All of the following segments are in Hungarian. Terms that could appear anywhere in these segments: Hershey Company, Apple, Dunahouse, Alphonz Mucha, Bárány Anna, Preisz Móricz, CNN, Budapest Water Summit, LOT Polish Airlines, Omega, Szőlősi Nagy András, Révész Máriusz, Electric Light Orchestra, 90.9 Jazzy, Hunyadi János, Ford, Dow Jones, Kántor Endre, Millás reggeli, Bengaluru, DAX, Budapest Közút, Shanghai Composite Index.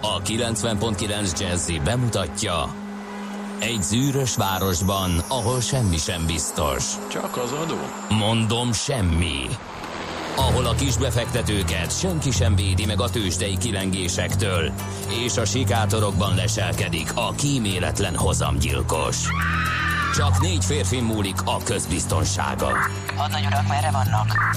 A 90.9 Jazzy bemutatja: egy zűrös városban, ahol semmi sem biztos. Csak az adó? Mondom, semmi. Ahol a kisbefektetőket senki sem védi meg a tőzsdei kilengésektől, és a sikátorokban leselkedik a kíméletlen hozamgyilkos. Csak négy férfi múlik a közbiztonsága. Hadnagy urak, merre vannak?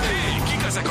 Hé, kik ezek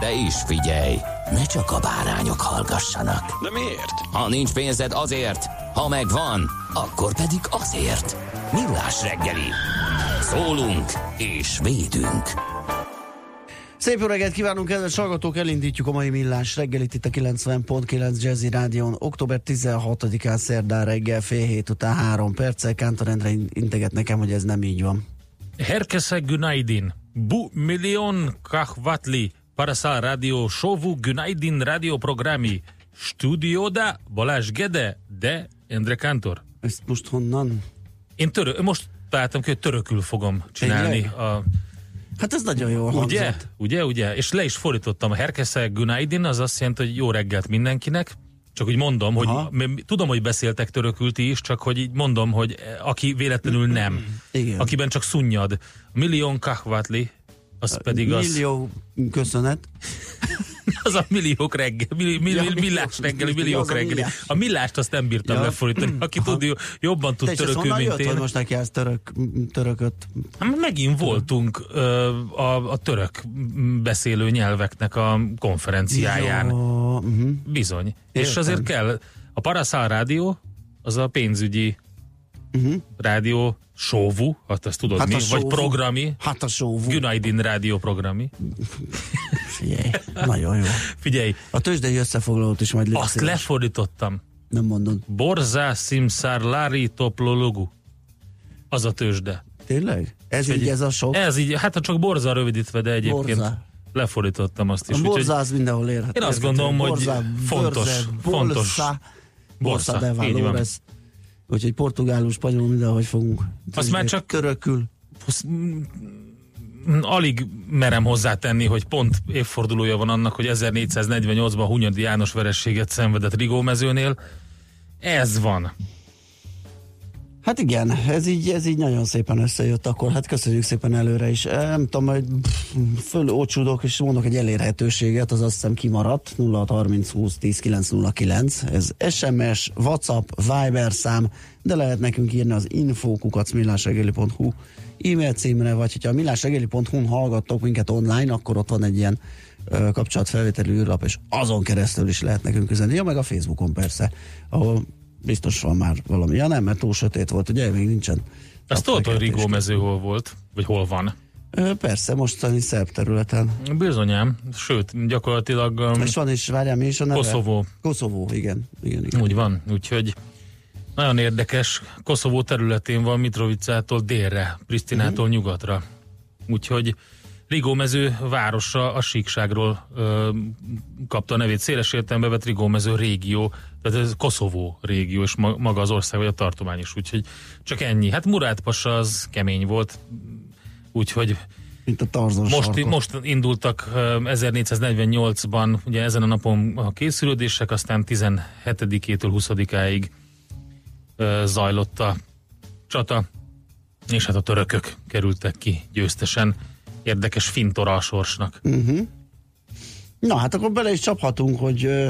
De is figyelj, ne csak a bárányok hallgassanak. De miért? Ha nincs pénzed, azért, ha megvan, akkor pedig azért. Millás reggeli. Szólunk és védünk. Szép jó reggelt kívánunk, kedves hallgatók! Elindítjuk a mai Millás reggelit itt a 90.9 Jazzy Rádion. Október 16-án szerdán reggel fél hét után 3 perccel. Kántor Endre integet nekem, hogy ez nem így van. Herkeszeg Günaydin, Bu Million Kahvatli Parasza Rádió Show Günaydin Rádió Programi Stúdióda Balázs Gede de Endre Kántor. Ezt most honnan? Én most találtam ki, hogy törökül fogom csinálni. Hát ez nagyon jó hangzott. Ugye? És le is fordítottam. Herkeszeg Günaydin, az azt jelenti, hogy jó reggelt mindenkinek. Csak úgy mondom, hogy tudom, hogy beszéltek törökül ti is, csak hogy így mondom, hogy aki véletlenül nem. Igen. Akiben csak szunnyad. Million kahvatli, az pedig az... Millió köszönet. Az a milliók reggel, millás reggeli, milliók reggeli. A millást azt nem bírtam lefordítani. Aki tud, jobban tud törökül, mint én. Te most neki állsz törököt? Megint voltunk a török beszélő nyelveknek a konferenciáján. Bizony. És azért kell, a Parasza Rádió, az a pénzügyi rádió, Sóvú, hát ezt tudod, hát mi? Vagy programi. Hát a Sóvú. Günaydin Rádió Programi. Figyelj, nagyon jó. Figyelj. A tőzsdei összefoglalót is majd leszéles. Azt lefordítottam. Nem mondod. Borzá szimszár lári toplologu. Az a tőzsde. Tényleg? Ez így, ez a sok? Ez így, hát csak borza rövidítve, de egyébként borza. Lefordítottam azt is. A borza az mindenhol érhető. Én azt gondolom, hogy borza, fontos. Borza, így van. Úgyhogy portugálul, spanyolul, mindenhogy fogunk. Azt már csak törökül. Alig merem hozzátenni, hogy pont évfordulója van annak, hogy 1448-ban Hunyadi János vereséget szenvedett Rigómezőnél. Ez van. Hát igen, ez így nagyon szépen összejött akkor. Hát köszönjük szépen előre is. Nem tudom, majd fölócsúdok és mondok egy elérhetőséget, az azt hiszem kimaradt. 0630 20 10 909. Ez SMS, WhatsApp, Viber szám, de lehet nekünk írni az info@millásregeli.hu e-mail címre, vagy hogyha a millásregeli.hu-n hallgattok minket online, akkor ott van egy ilyen kapcsolatfelvételi űrlap, és azon keresztül is lehet nekünk üzenni. Ja, meg a Facebookon persze, ahol biztos van már valami. Ja nem, mert túl sötét volt, ugye? Még nincsen. Azt tudod, hogy Rigómező hol volt? Vagy hol van? Persze, mostani szerb területen. Bizonyám. Sőt, gyakorlatilag... és van is, várjál, mi is a neve? Koszovó, igen. Úgy van, úgyhogy nagyon érdekes. Koszovó területén van Mitrovicától délre, Pristinától nyugatra. Úgyhogy Rigómező városa a síkságról kapta a nevét. Széles értelemben vett Rigómező régió, tehát ez Koszovó régió, és maga az ország, vagy a tartomány is, úgyhogy csak ennyi. Hát Murát Pasa az kemény volt, úgyhogy most indultak 1448-ban, ugye ezen a napon a készülődések, aztán 17-től 20-áig zajlott a csata, és hát a törökök kerültek ki győztesen. Érdekes fintora a sorsnak. Na, hát akkor bele is csaphatunk, hogy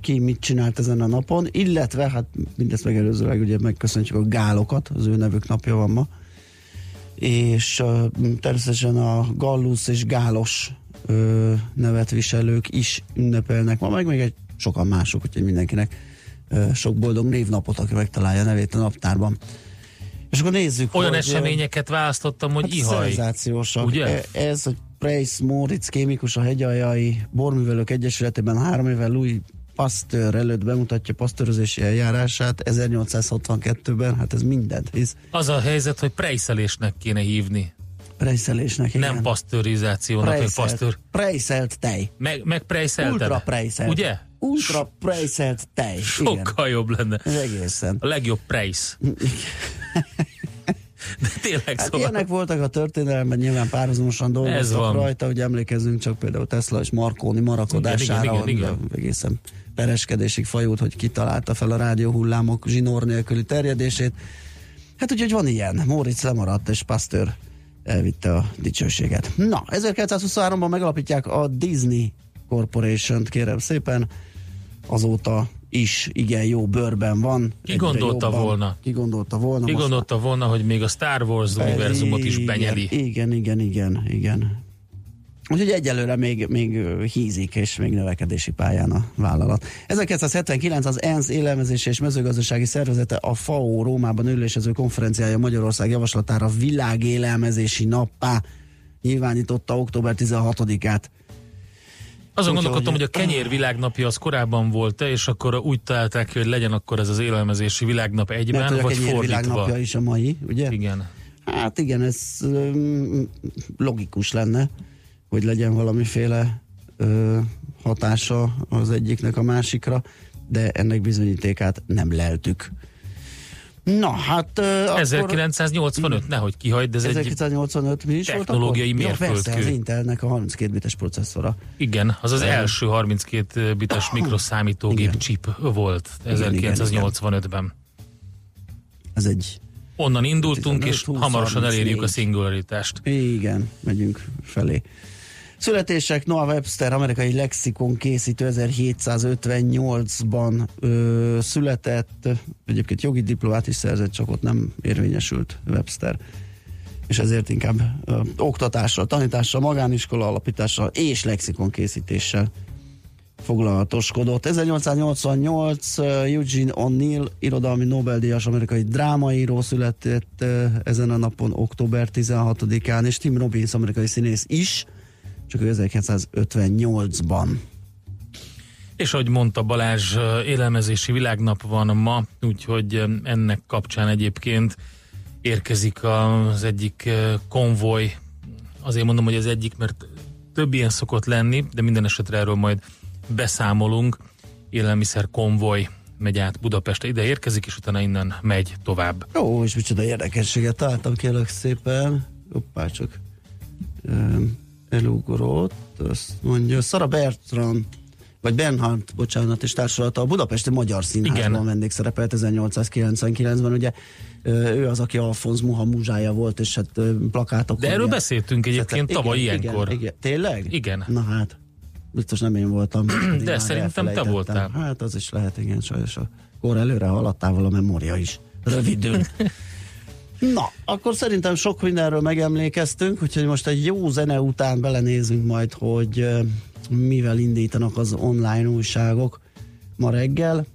ki mit csinált ezen a napon, illetve hát mindezt megelőzőleg ugye megköszöntjük a gálokat, az ő nevük napja van ma, és természetesen a gallusz és gálos nevet viselők is ünnepelnek ma, meg még egy sokan mások, úgyhogy mindenkinek sok boldog névnapot, aki megtalálja nevét a naptárban. És akkor nézzük, olyan eseményeket választottam, hogy hát ihaj. Szenzációsak. Ez, hogy Preisz Móricz kémikus a Hegyaljai Borművelők Egyesületében 3 évvel Louis Pasteur előtt bemutatja pasztőrözési eljárását 1862-ben, hát ez mindent hisz. Az a helyzet, hogy prejszelésnek kéne hívni. Prejszelésnek, igen. Nem pasztörizációnak, hogy pasztőr. Prejszelt tej. Meg prejszelted. Ultra prejszelt. Ugye? Ultra prejszelt tej. Sokkal jobb lenne. Ez egészen. A legjobb prejsz. De tényleg hát szóval. Ilyenek voltak a történelemben, nyilván párhuzamosan dolgoztak rajta, hogy emlékezzünk csak például Tesla és Marconi marakodására, igen. Egészen pereskedésig fajult, hogy kitalálta fel a rádióhullámok zsinór nélküli terjedését. Hát úgyhogy van ilyen, Móricz lemaradt és Pasteur elvitte a dicsőséget. Na, 1923-ban megalapítják a Disney Corporation-t, kérem szépen, azóta is igen jó bőrben van. Ki gondolta volna? Ki gondolta volna, hogy még a Star Wars univerzumot is benyeli. Igen. Úgyhogy egyelőre még hízik, és még növekedési pályán a vállalat. 1979 az ENSZ élelmezési és mezőgazdasági szervezete, a FAO Rómában ülésező konferenciája Magyarország javaslatára világélelmezési nappá nyilvánította október 16-át. Azon gondolkodtam, hogy a kenyér világnapja az korábban volt, és akkor úgy találták ki, hogy legyen akkor ez az élelmezési világnap egyben, vagy fordítva. A kenyér világnapja is a mai, ugye? Igen. Hát igen, ez logikus lenne, hogy legyen valamiféle hatása az egyiknek a másikra, de ennek bizonyítékát nem leltük. Na, hát... 1985, nehogy kihagyd, ez 1985, egy technológiai mérföldkő. Ja, persze, az Intelnek a 32 bites processzora. Igen, az az első 32 bites mikroszámítógép chip volt 1985-ben. Ez egy... Onnan indultunk, 15, 20, és hamarosan 34. elérjük a szingularitást. Igen, megyünk felé. Születések: Noah Webster, amerikai lexikon készítő, 1758-ban született, egyébként jogi diplomát is szerzett, csak ott nem érvényesült Webster, és ezért inkább oktatással, tanítással, magániskola alapítással és lexikon készítéssel foglalatoskodott. 1888 Eugene O'Neill, irodalmi Nobel-díjas amerikai drámaíró született ezen a napon, október 16-án, és Tim Robbins, amerikai színész is, csak 1958-ban. És ahogy mondta Balázs, élelmezési világnap van ma, úgyhogy ennek kapcsán egyébként érkezik az egyik konvoj. Azért mondom, hogy az egyik, mert több ilyen szokott lenni, de minden esetre erről majd beszámolunk. Élelmiszer konvoj megy át Budapestre, ide érkezik, és utána innen megy tovább. Ó, és micsoda érdekességet találtam, kérlek szépen. Hoppá, csak... elugorott, azt mondja, Sarah Bertrand, vagy Bernhard, bocsánat, és társulata a Budapesti Magyar Színházban vendégszerepelt 1899-ben, ugye ő az, aki Alphonz Mucha múzsája volt, és hát plakátokon... De erről beszéltünk egyébként tavaly ilyenkor. Igen. Tényleg? Igen. Na hát, biztos nem én voltam. De szerintem te voltál. Hát az is lehet, igen, sajnos a kor előre haladtával a memória is. Rövidül. Na, akkor szerintem sok mindenről megemlékeztünk, úgyhogy most egy jó zene után belenézünk majd, hogy mivel indítanak az online újságok ma reggel.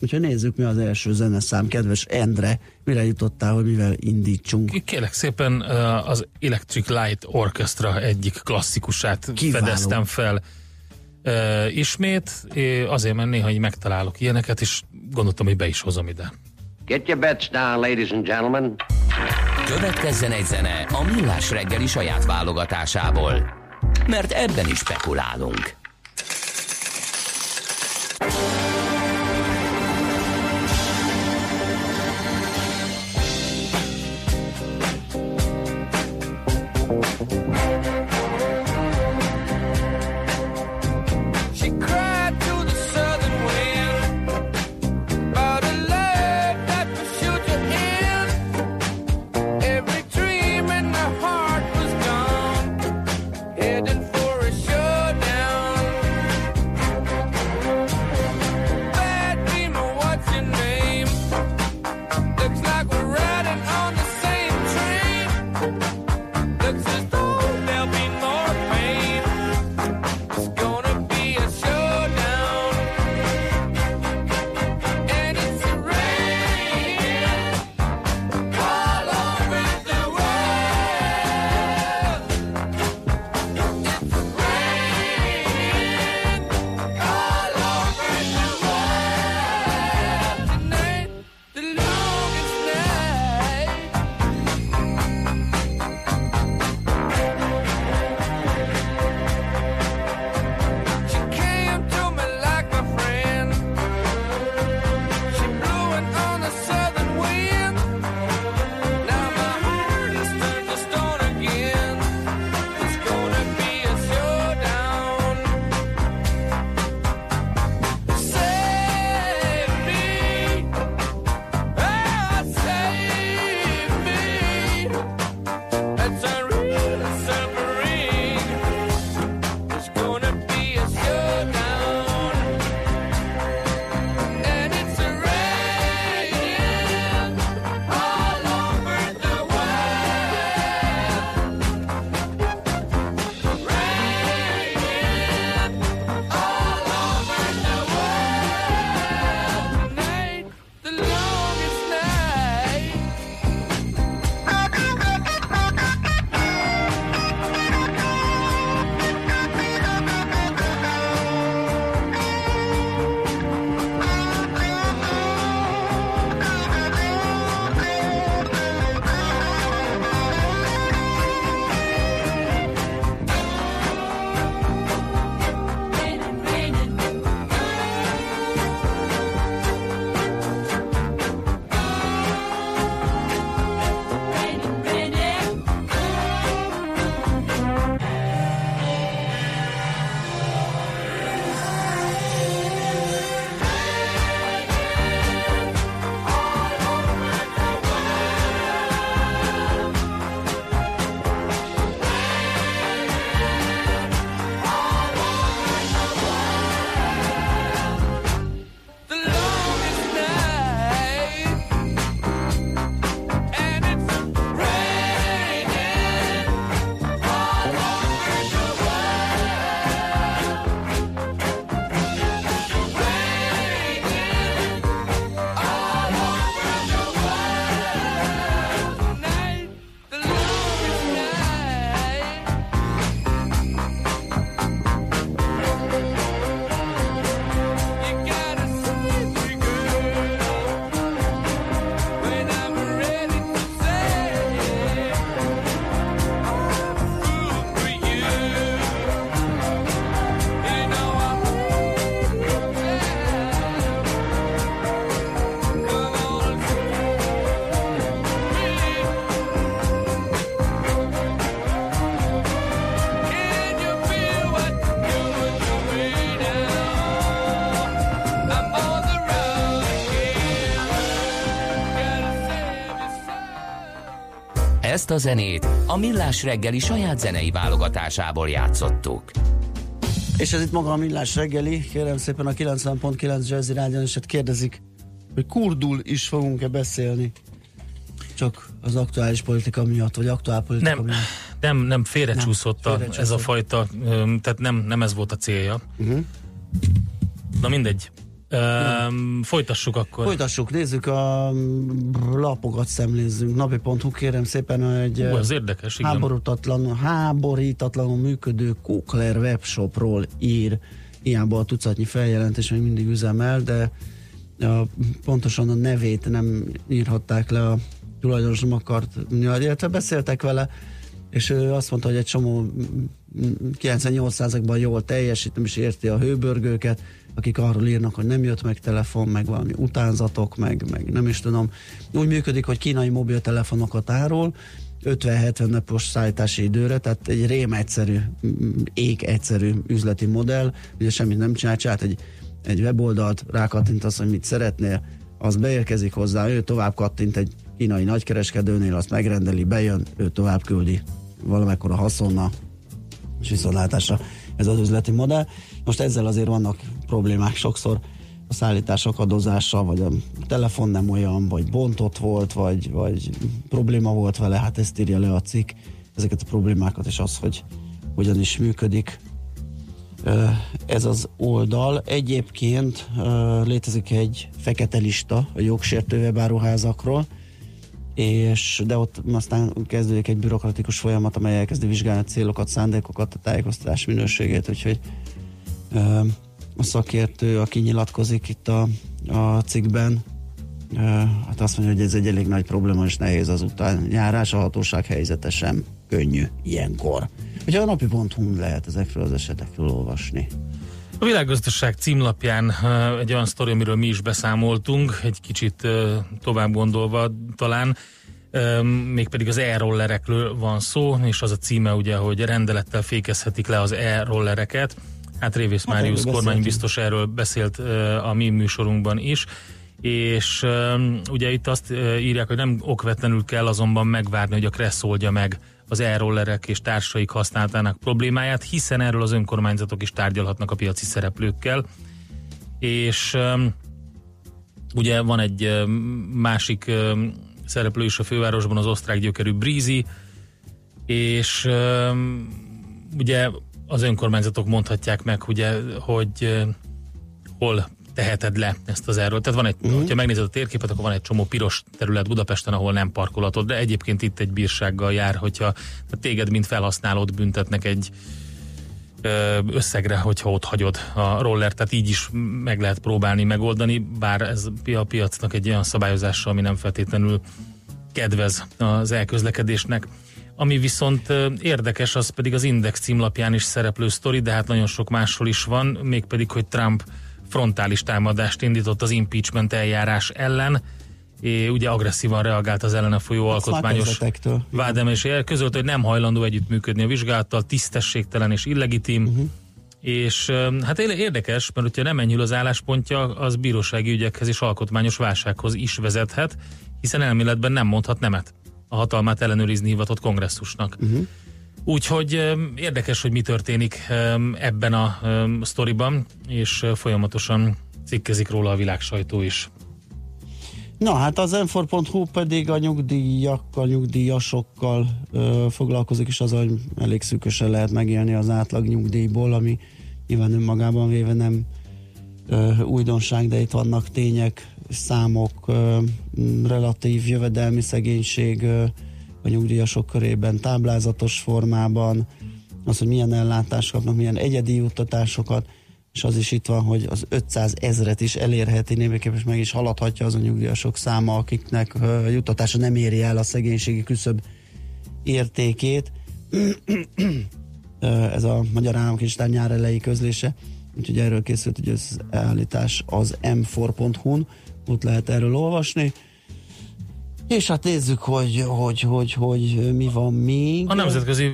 Úgyhogy nézzük, mi az első zeneszám. Kedves Endre, mire jutottál, hogy mivel indítsunk? Kérlek szépen, az Electric Light Orchestra egyik klasszikusát fedeztem fel ismét. Azért, mert néha így megtalálok ilyeneket, és gondoltam, hogy be is hozom ide. Get your bets down, ladies and gentlemen. Következzen egy zene a Millás reggeli saját válogatásából, mert ebben is spekulálunk. There'll be more pain. It's gonna be a short Ezt a zenét a Millás reggeli saját zenei válogatásából játszottuk. És ez itt maga a Millás reggeli, kérem szépen a 90.9 Jazzy rádión, és hát kérdezik, hogy kurdul is fogunk-e beszélni? Csak az aktuális politika miatt, vagy aktuál politika nem, miatt? Nem, félrecsúszott. Ez a fajta, tehát nem ez volt a célja. Uh-huh. Na mindegy. Folytassuk akkor. Folytassuk, nézzük a lapokat, szemlézzünk. Napi.hu, kérem szépen egy érdekes, háborítatlanul működő Kukler webshopról ír. Ilyenból a tucatnyi feljelentés, hogy mindig üzemel, de pontosan a nevét nem írhatták le, a tulajdonos nem akart, illetve beszéltek vele, és ő azt mondta, hogy egy csomó 98%-ban jól teljesít, nem is érti a hőbörgőket, akik arról írnak, hogy nem jött meg telefon, meg valami utánzatok, meg nem is tudom. Úgy működik, hogy kínai mobiltelefonokat árul, 50-70 napos szállítási időre, tehát egy egyszerű üzleti modell, ugye semmit nem csinál, csinált egy weboldalt, rákattintasz, hogy mit szeretnél, az beérkezik hozzá, ő tovább kattint egy kínai nagykereskedőnél, azt megrendeli, bejön, ő tovább küldi valamekkora haszonna, és viszontlátásra ez az üzleti modell. Most ezzel azért vannak problémák sokszor, a szállítás akadozása, vagy a telefon nem olyan, vagy bontott volt, vagy probléma volt vele, hát ezt írja le a cikk, ezeket a problémákat, és az, hogy hogyan is működik ez az oldal. Egyébként létezik egy fekete lista a jogsértő webáruházakról, de ott aztán kezdődik egy bürokratikus folyamat, amely elkezdi vizsgálni a célokat, szándékokat, a tájékoztatás minőségét, úgyhogy a szakértő, aki nyilatkozik itt a cikkben, hát azt mondja, hogy ez egy elég nagy probléma, és nehéz az utánjárás, a hatóság helyzete sem könnyű ilyenkor. Ugye a napi.hu-n lehet ezekről az esetekről olvasni. A Világgazdaság címlapján egy olyan sztori, amiről mi is beszámoltunk, egy kicsit tovább gondolva talán, mégpedig az e-rollerekről van szó, és az a címe ugye, hogy rendelettel fékezhetik le az e-rollereket. Hát Révész Máriusz kormánybiztos erről beszélt a mi műsorunkban is, és ugye itt azt írják, hogy nem okvetlenül kell azonban megvárni, hogy a Kressz oldja meg az e-rollerek és társaik használatának problémáját, hiszen erről az önkormányzatok is tárgyalhatnak a piaci szereplőkkel. És ugye van egy másik szereplő is a fővárosban, az osztrák gyökerű Brízi, és ugye az önkormányzatok mondhatják meg, ugye, hogy hol teheted le ezt az erről. Tehát van egy, hogyha megnézed a térképet, akkor van egy csomó piros terület Budapesten, ahol nem parkolhatod, de egyébként itt egy bírsággal jár, hogyha téged, mint felhasználót büntetnek egy összegre, hogyha ott hagyod a roller, tehát így is meg lehet próbálni megoldani, bár ez a piacnak egy olyan szabályozása, ami nem feltétlenül kedvez az elközlekedésnek. Ami viszont érdekes, az pedig az Index címlapján is szereplő sztori, de hát nagyon sok máshol is van, mégpedig, hogy Trump frontális támadást indított az impeachment eljárás ellen, ugye agresszívan reagált az ellene folyó alkotmányos vádemelésére, közölte, hogy nem hajlandó együttműködni a vizsgálattal, tisztességtelen és illegitim, és hát érdekes, mert hogyha nem enyhül az álláspontja, az bírósági ügyekhez és alkotmányos válsághoz is vezethet, hiszen elméletben nem mondhat nemet a hatalmát ellenőrizni hivatott kongresszusnak. Úgyhogy érdekes, hogy mi történik ebben a sztoriban, és folyamatosan cikkezik róla a világ sajtó is. Na hát az enfor.hu pedig a nyugdíjakkal, nyugdíjasokkal foglalkozik, és az, hogy elég szűkösen lehet megélni az átlag nyugdíjból, ami nyilván önmagában véve nem újdonság, de itt vannak tények, számok, relatív jövedelmi szegénység, a nyugdíjasok körében, táblázatos formában, az, hogy milyen ellátást kapnak, milyen egyedi juttatásokat, és az is itt van, hogy az 500 000 is elérheti, némiképp is meg is haladhatja az a nyugdíjasok száma, akiknek juttatása nem éri el a szegénységi küszöb értékét. Ez a Magyar Államkincstár nyár elejé közlése, úgyhogy erről készült egy összeállítás az m4.hu-n, ott lehet erről olvasni. És hát nézzük, hogy mi van még. A nemzetközi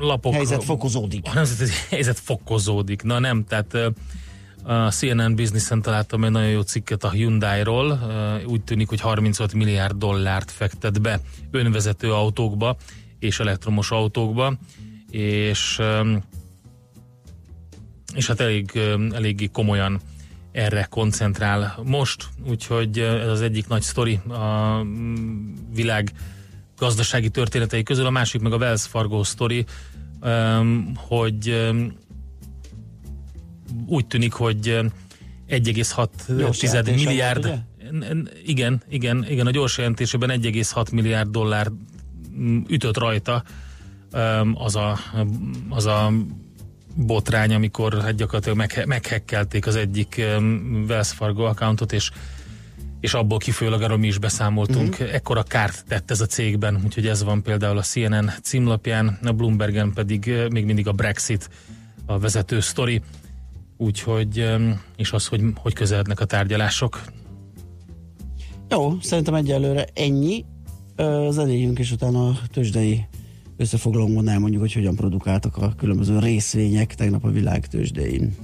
lapok... Helyzet fokozódik. A nemzetközi helyzet fokozódik. Na nem, tehát A CNN Businessen találtam egy nagyon jó cikket a Hyundai-ról. Úgy tűnik, hogy $35 milliárd fektet be önvezető autókba és elektromos autókba, és hát eléggé komolyan erre koncentrál most, úgyhogy ez az egyik nagy sztori a világ gazdasági történetei közül. A másik meg a Wells Fargo sztori, hogy úgy tűnik, hogy 1,6 milliárd, igen, a gyors jelentésében $1,6 milliárd ütött rajta az a botrány, amikor hát gyakorlatilag meghekkelték az egyik Wells Fargo accountot, és abból kifőleg arról mi is beszámoltunk. Ekkora kárt tett ez a cégben, úgyhogy ez van például a CNN címlapján, a Bloombergen pedig még mindig a Brexit a vezető sztori, úgyhogy, és az, hogy közelednek a tárgyalások. Jó, szerintem egyelőre ennyi. Zenéljünk, és utána a tőzsdei összefoglalóban elmondjuk, hogy hogyan produkáltak a különböző részvények tegnap a világ tőzsdéin.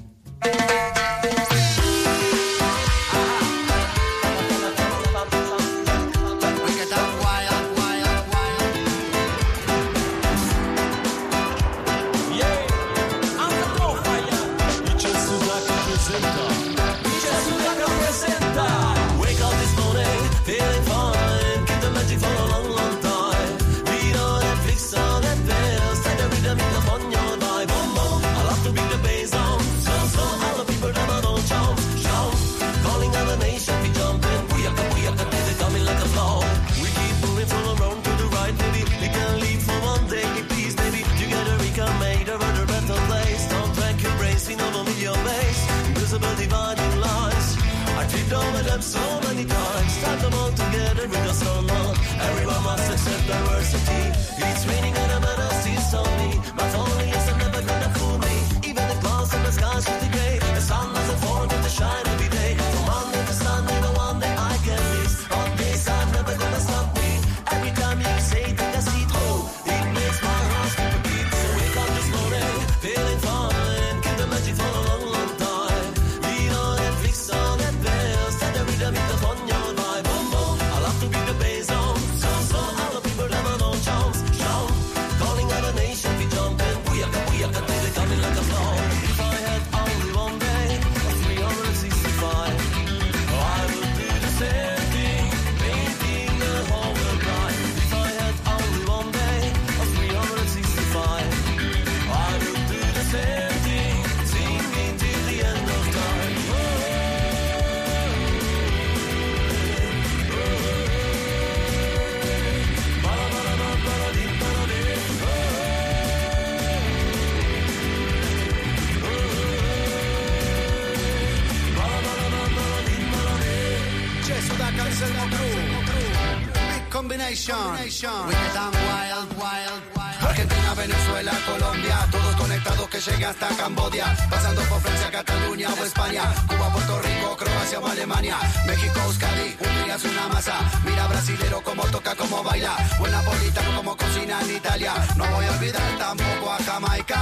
Hasta Cambodia, pasando por Francia, Cataluña o España, Cuba, Puerto Rico, Croacia o Alemania, México, Euskadi, Hungría es una masa, mira brasilero como toca, como baila, buen napolitano como cocina en Italia, no voy a olvidar tampoco a Jamaica.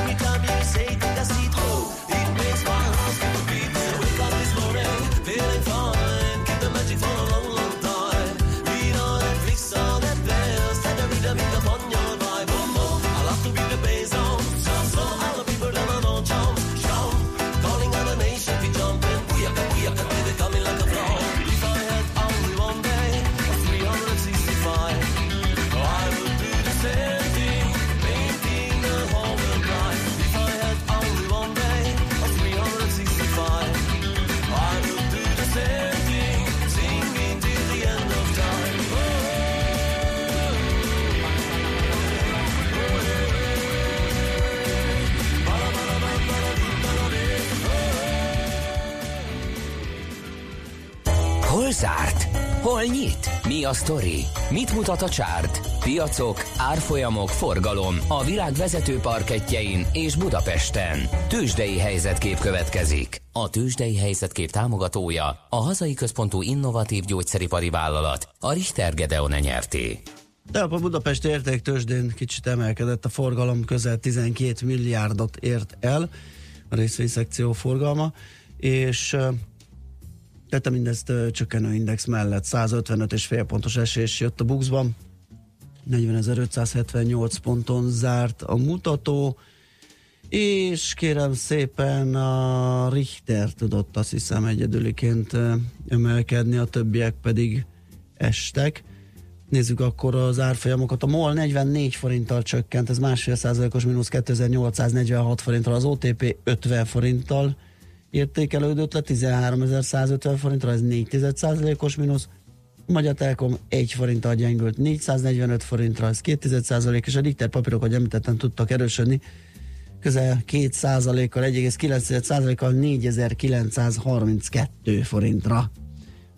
Every time Hol zárt? Hol nyit? Mi a sztori? Mit mutat a csárt? Piacok, árfolyamok, forgalom a világ vezető parkettjein és Budapesten. Tőzsdei helyzetkép következik. A Tőzsdei helyzetkép támogatója a hazai központú innovatív gyógyszeripari vállalat, a Richter Gedeon Nyrt. Tegnap a Budapesti Értéktőzsdén kicsit emelkedett a forgalom, közel 12 milliárdot ért el a részvényszekció forgalma, és tette mindezt csökkenő index mellett. 155,5 pontos esés jött a BUX-ban, 40.578 ponton zárt a mutató, és kérem szépen a Richter tudott, azt hiszem, egyedüliként emelkedni, a többiek pedig estek. Nézzük akkor az árfolyamokat. A MOL 44 forinttal csökkent, ez 1,5%-os mínusz, 2846 forinttal, az OTP 50 forinttal értékelődött le, 13.150 forintra, ez 0,4%-os mínusz. Magyar Telekom 1 forinttal gyengült, 445 forintra, ez 0,2%, és a Richter papírok, ahogy említettem, tudtak erősödni, közel 2%-kal, 1,9%-kal 4.932 forintra.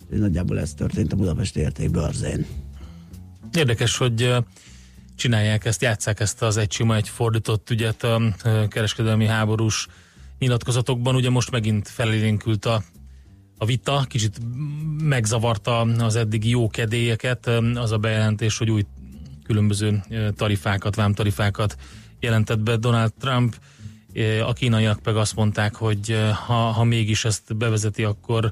Nagyjából ez történt a Budapesti Értékbörzén. Érdekes, hogy csinálják ezt, játsszák ezt az egy sima, egy fordított ügyet a kereskedelmi háborús nyilatkozatokban. Ugye most megint felélénkült a vita, kicsit megzavarta az eddigi jókedélyeket az a bejelentés, hogy új különböző tarifákat, vámtarifákat jelentett be Donald Trump. A kínaiak meg azt mondták, hogy ha mégis ezt bevezeti, akkor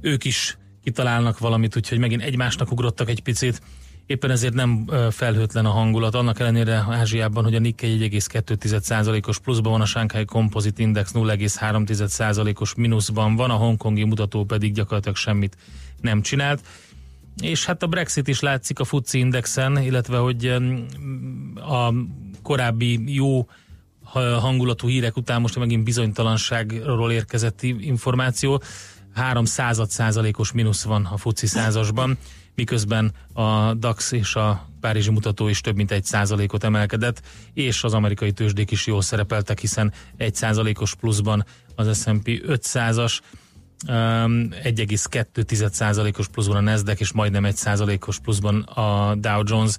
ők is kitalálnak valamit, úgyhogy megint egymásnak ugrottak egy picit. Éppen ezért nem felhőtlen a hangulat. Annak ellenére Ázsiában, hogy a Nikkei 1,2%-os pluszban van, a Shanghai Composite Index 0,3%-os mínuszban van, a hongkongi mutató pedig gyakorlatilag semmit nem csinált. És hát a Brexit is látszik a FTSE Indexen, illetve hogy a korábbi jó hangulatú hírek után most megint bizonytalanságról érkezett információ. 0,03%-os mínusz van a FTSE 100-asban, miközben a DAX és a párizsi mutató is több mint 1%-ot emelkedett, és az amerikai tőzsdék is jól szerepeltek, hiszen 1%-os pluszban az S&P 500-as, 1,2%-os pluszban a Nasdaq, és majdnem 1%-os pluszban a Dow Jones.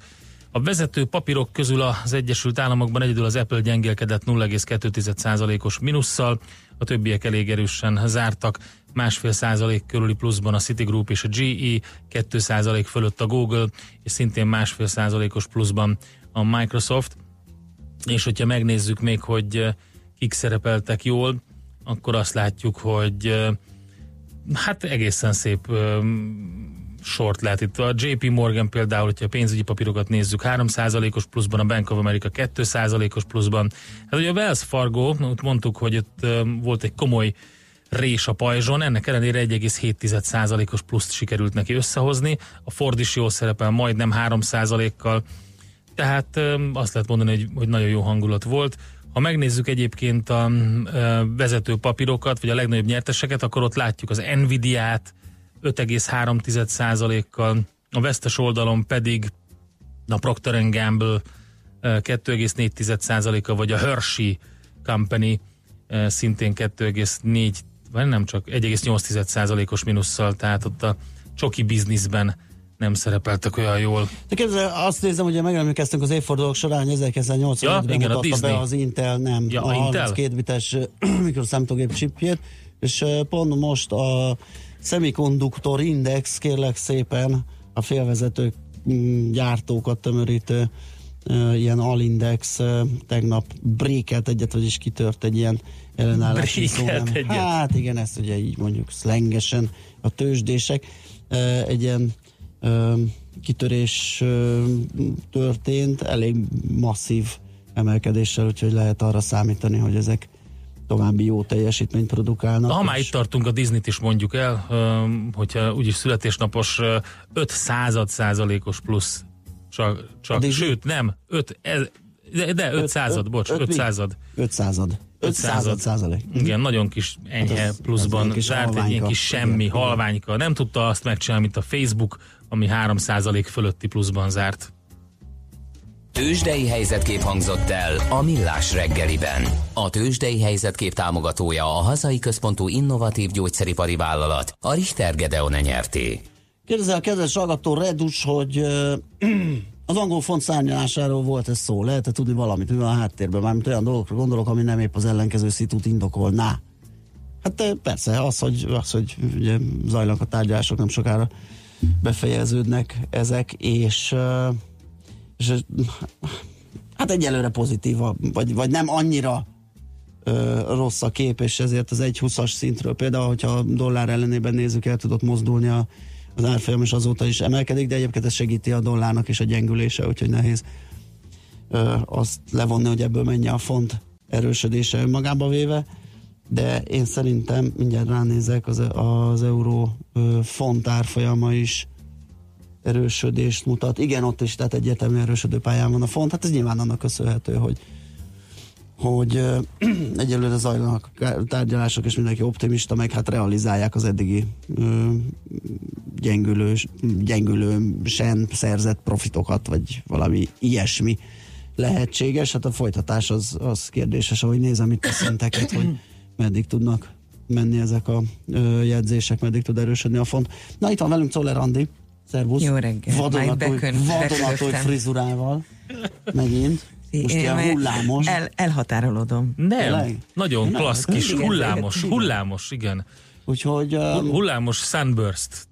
A vezető papírok közül az Egyesült Államokban egyedül az Apple gyengélkedett 0,2%-os mínusszal, a többiek elég erősen zártak, 1,5% körüli pluszban a Citigroup és a GE, 2% fölött a Google, és szintén 1,5%-os pluszban a Microsoft. És hogyha megnézzük még, hogy kik szerepeltek jól, akkor azt látjuk, hogy hát egészen szép sort lehet itt. A JP Morgan például, hogyha a pénzügyi papírokat nézzük, 3%-os pluszban, a Bank of America 2%-os pluszban. Hát ugye a Wells Fargo, ott mondtuk, hogy ott volt egy komoly rés a pajzson, ennek ellenére 1,7%-os pluszt sikerült neki összehozni. A Ford is jól szerepel, majdnem 3%-kal, tehát azt lehet mondani, hogy nagyon jó hangulat volt. Ha megnézzük egyébként a vezető papírokat, vagy a legnagyobb nyerteseket, akkor ott látjuk az Nvidia-t 5,3%-kal, a vesztes oldalon pedig a Procter & Gamble 2,4%-kal, vagy a Hershey Company szintén 2,4, vagy nem csak 1,8%-os mínusszal, tehát ott a csoki bizniszben nem szerepeltek olyan jól. De képzel, azt nézem, hogy megemlékeztünk az évfordulók során, 1985-ben mutatta be az Intel, a 32 bites mikroszámítógép chipjét, és pont most a Semiconductor Index, kérlek szépen, a félvezetők gyártókat tömörítő ilyen alindex tegnap brékelt egyet, vagyis kitört egy ilyen ellenállási szólam. Hát igen, ezt ugye így mondjuk szlengesen a tőzsdések. Egy ilyen kitörés történt, elég masszív emelkedéssel, úgyhogy lehet arra számítani, hogy ezek további jó teljesítményt produkálnak. Ha már itt tartunk, a Disney-t is mondjuk el, hogyha úgyis születésnapos, 500%-os plusz csak. Sőt, nem, 500%. Igen, nagyon kis enyhe pluszban zárt, egy ilyen kis semmi, halványka. Nem tudta azt megcsinálni, mint a Facebook, ami 3% fölötti pluszban zárt. Tőzsdei helyzetkép hangzott el a Millás reggeliben. A Tőzsdei helyzetkép támogatója a hazai központú innovatív gyógyszeripari vállalat, a Richter Gedeon Nyrt. Kérdezel a kedves hallgató Redus, hogy az angol font szárnyalásáról volt ez szó. Lehet-e tudni valamit, mi van a háttérben? Mármint olyan dolgokra gondolok, ami nem épp az ellenkező szitút indokolná. Hát persze, az, hogy ugye, zajlanak a tárgyalások, nem sokára befejeződnek ezek, és hát egyelőre pozitív, vagy nem annyira rossz a kép, és ezért az 1,20-as szintről például, hogyha dollár ellenében nézzük, el tudott mozdulni az árfolyam, és azóta is emelkedik, de egyébként ez segíti a dollárnak is a gyengülése, úgyhogy nehéz azt levonni, hogy ebből mennyi a font erősödése önmagába véve, de én szerintem mindjárt ránézek, az euró font árfolyama is erősödést mutat. Igen, ott is, tehát egyértelműen erősödő pályán van a font. Hát ez nyilván annak köszönhető, hogy egyelőre zajlanak tárgyalások, és mindenki optimista, meg hát realizálják az eddigi gyengülősen szerzett profitokat, vagy valami ilyesmi lehetséges. Hát a folytatás az kérdéses, ahogy nézem itt a szinteket, hogy meddig tudnak menni ezek a jegyzések, meddig tud erősödni a font. Na, itt van velünk Czoller Andi. Szervusz. Jó reggel. Vadonatúj frizurával. Megint. Most ilyen hullámos. Elhatárolodom. Nem. Nagyon klassz kis hullámos, igen. Úgyhogy... hullámos sunburst.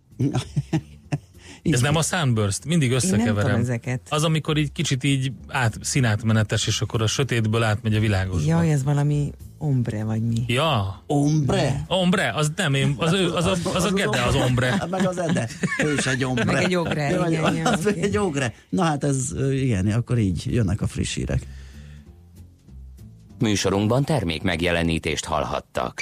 Ez nem a sunburst, mindig összekeverem. Az, amikor így kicsit így színátmenetes, és akkor a sötétből átmegy a világosba. Jaj, ez valami... ombre vagy mi? Ja. Ombre? Ombre, az nem én, az a Gede az ombre. Meg az Ede, ő is egy ombre. Meg egy ogre. Egy ogre. Na hát ez, igen, akkor így jönnek a friss hírek. Műsorunkban termék megjelenítést hallhattak.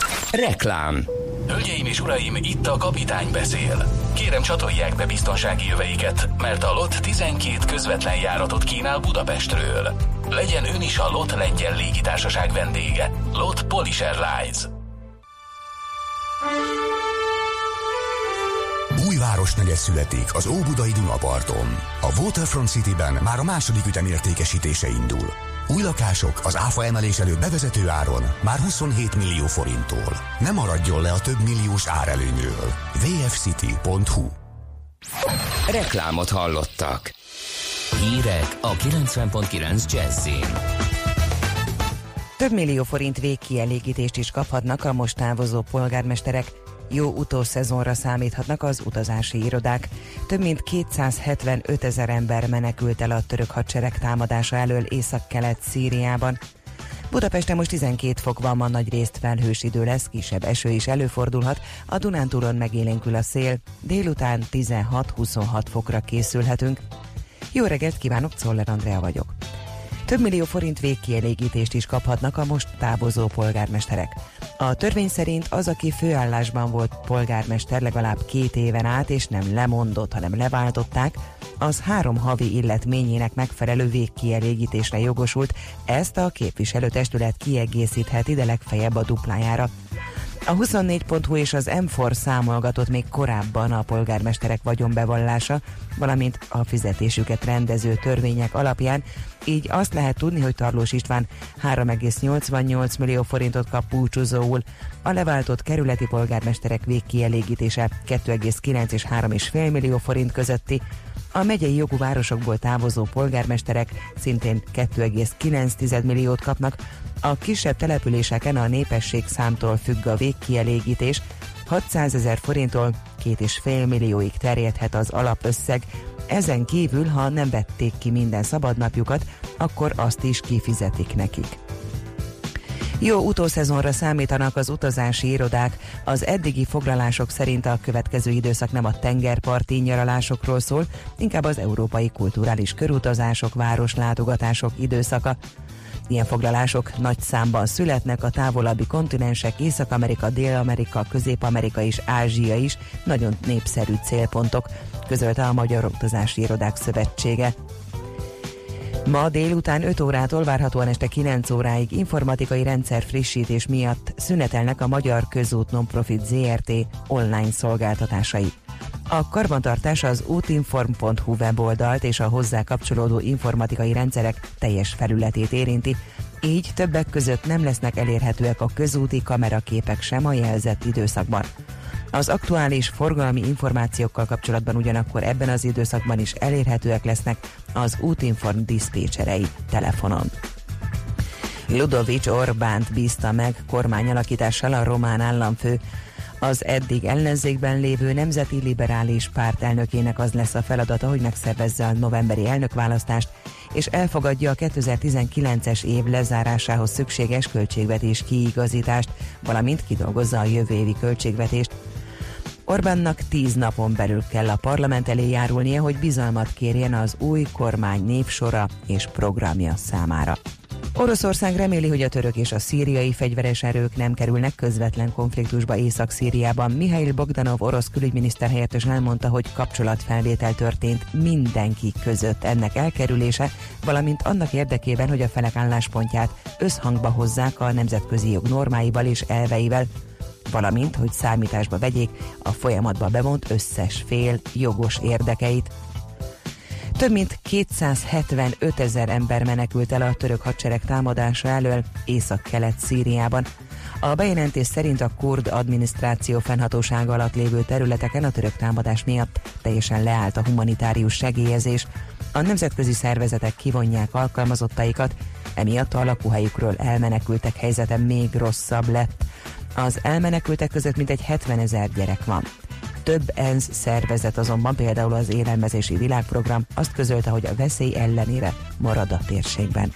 Reklám. Hölgyeim és uraim, itt a kapitány beszél. Kérem, csatolják be biztonsági jöveiket, mert a LOT 12 közvetlen járatot kínál Budapestről. Legyen ön is a LOT lengyel légitársaság vendége. LOT Polish Airlines. Új városnegyed születik az óbudai Dunaparton. A Waterfront Cityben már a második ütem értékesítése indul. Új lakások az áfa emelés előtt bevezető áron már 27 millió forinttól. Ne maradjon le a több milliós árelőnyről. vfcity.hu. Reklámot hallottak. Hírek a 90.9 Jazzyn. Több millió forint végkielégítést is kaphatnak a most távozó polgármesterek. Jó utószezonra számíthatnak az utazási irodák. Több mint 275 000 ember menekült el a török hadsereg támadása elől északkelet Szíriában. Budapesten most 12 fok van, ma nagyrészt felhős idő lesz, kisebb eső is előfordulhat, a Dunántúlon megélénkül a szél, délután 16-26 fokra készülhetünk. Jó reggelt kívánok, Czoller Andrea vagyok. Több millió forint végkielégítést is kaphatnak a most távozó polgármesterek. A törvény szerint az, aki főállásban volt polgármester legalább 2 éven át, és nem lemondott, hanem leváltották, az 3 havi illetményének megfelelő végkielégítésre jogosult, ezt a képviselőtestület kiegészítheti, de legfeljebb a duplájára. A 24.hu és az M4 számolgatott még korábban a polgármesterek vagyonbevallása, valamint a fizetésüket rendező törvények alapján, így azt lehet tudni, hogy Tarlós István 3,88 millió forintot kap búcsúzóul, a leváltott kerületi polgármesterek végkielégítése 2,9 és 3,5 millió forint közötti, a megyei jogú városokból távozó polgármesterek szintén 2,9 milliót kapnak, a kisebb településeken a népesség számtól függ a végkielégítés, 600 000 forinttól 2,5 millióig terjedhet az alapösszeg. Ezen kívül, ha nem vették ki minden szabadnapjukat, akkor azt is kifizetik nekik. Jó utószezonra számítanak az utazási irodák. Az eddigi foglalások szerint a következő időszak nem a tengerparti nyaralásokról szól, inkább az európai kulturális körutazások, városlátogatások időszaka. Ilyen foglalások nagy számban születnek, a távolabbi kontinensek, Észak-Amerika, Dél-Amerika, Közép-Amerika és Ázsia is nagyon népszerű célpontok, közölte a Magyar Utazási Irodák Szövetsége. Ma délután 5 órától várhatóan este 9 óráig informatikai rendszer frissítés miatt szünetelnek a Magyar Közút Nonprofit Zrt. Online szolgáltatásai. A karbantartás az útinform.hu weboldalt és a hozzá kapcsolódó informatikai rendszerek teljes felületét érinti, így többek között nem lesznek elérhetőek a közúti kameraképek sem a jelzett időszakban. Az aktuális forgalmi információkkal kapcsolatban ugyanakkor ebben az időszakban is elérhetőek lesznek az útinform diszpécserei telefonon. Ludovics Orbánt bízta meg kormányalakítással a román államfő. Az eddig ellenzékben lévő Nemzeti Liberális Párt elnökének az lesz a feladata, hogy megszervezze a novemberi elnökválasztást, és elfogadja a 2019-es év lezárásához szükséges költségvetés kiigazítást, valamint kidolgozza a jövő évi költségvetést. Orbánnak 10 napon belül kell a parlament elé járulnia, hogy bizalmat kérjen az új kormány névsora és programja számára. Oroszország reméli, hogy a török és a szíriai fegyveres erők nem kerülnek közvetlen konfliktusba Észak-Szíriában. Mihail Bogdanov orosz külügyminiszter helyettes elmondta, hogy kapcsolatfelvétel történt mindenki között ennek elkerülése, valamint annak érdekében, hogy a felek álláspontját összhangba hozzák a nemzetközi jog normáival és elveivel, valamint hogy számításba vegyék a folyamatba bevont összes fél jogos érdekeit. Több mint 275 000 ember menekült el a török hadsereg támadása elől Észak-Kelet-Szíriában. A bejelentés szerint a kurd adminisztráció fennhatósága alatt lévő területeken a török támadás miatt teljesen leállt a humanitárius segélyezés. A nemzetközi szervezetek kivonják alkalmazottaikat, emiatt a lakóhelyükről elmenekültek helyzete még rosszabb lett. Az elmenekültek között mintegy 70 000 gyerek van. Több ENSZ szervezet azonban, például az Élelmezési Világprogram azt közölte, hogy a veszély ellenére marad a térségben.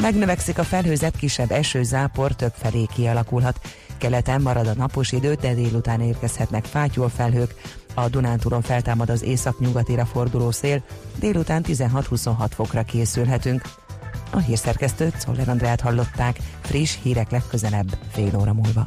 Megnövekszik a felhőzet, kisebb eső, zápor több felé kialakulhat. Keleten marad a napos idő, de délután érkezhetnek fátyol felhők. A Dunántúlon feltámad az északnyugatira forduló szél, délután 16-26 fokra készülhetünk. A hírszerkesztőt, Czoller Andreát hallották, friss hírek legközelebb fél óra múlva.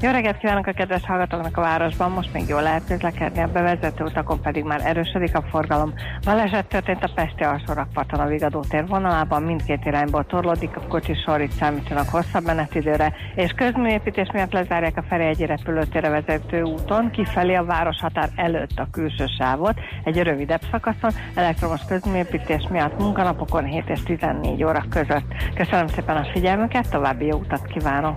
Jó reggelt kívánok a kedves hallgatóknak a városban, most még jól lehet közlekedni, a bevezető utakon pedig már erősödik a forgalom. Baleset történt a Pesti alsórakparton a Vigadótér vonalában, mindkét irányból torlódik a kocsisor, itt számítsanak hosszabb menetidőre, és közműépítés miatt lezárják a Ferihegyi repülőtérre vezető úton, kifelé a városhatár előtt a külső sávot, egy rövidebb szakaszon, elektromos közműépítés miatt munkanapokon 7 és 14 óra között. Köszönöm szépen a figyelmüket, további jó utat kívánok!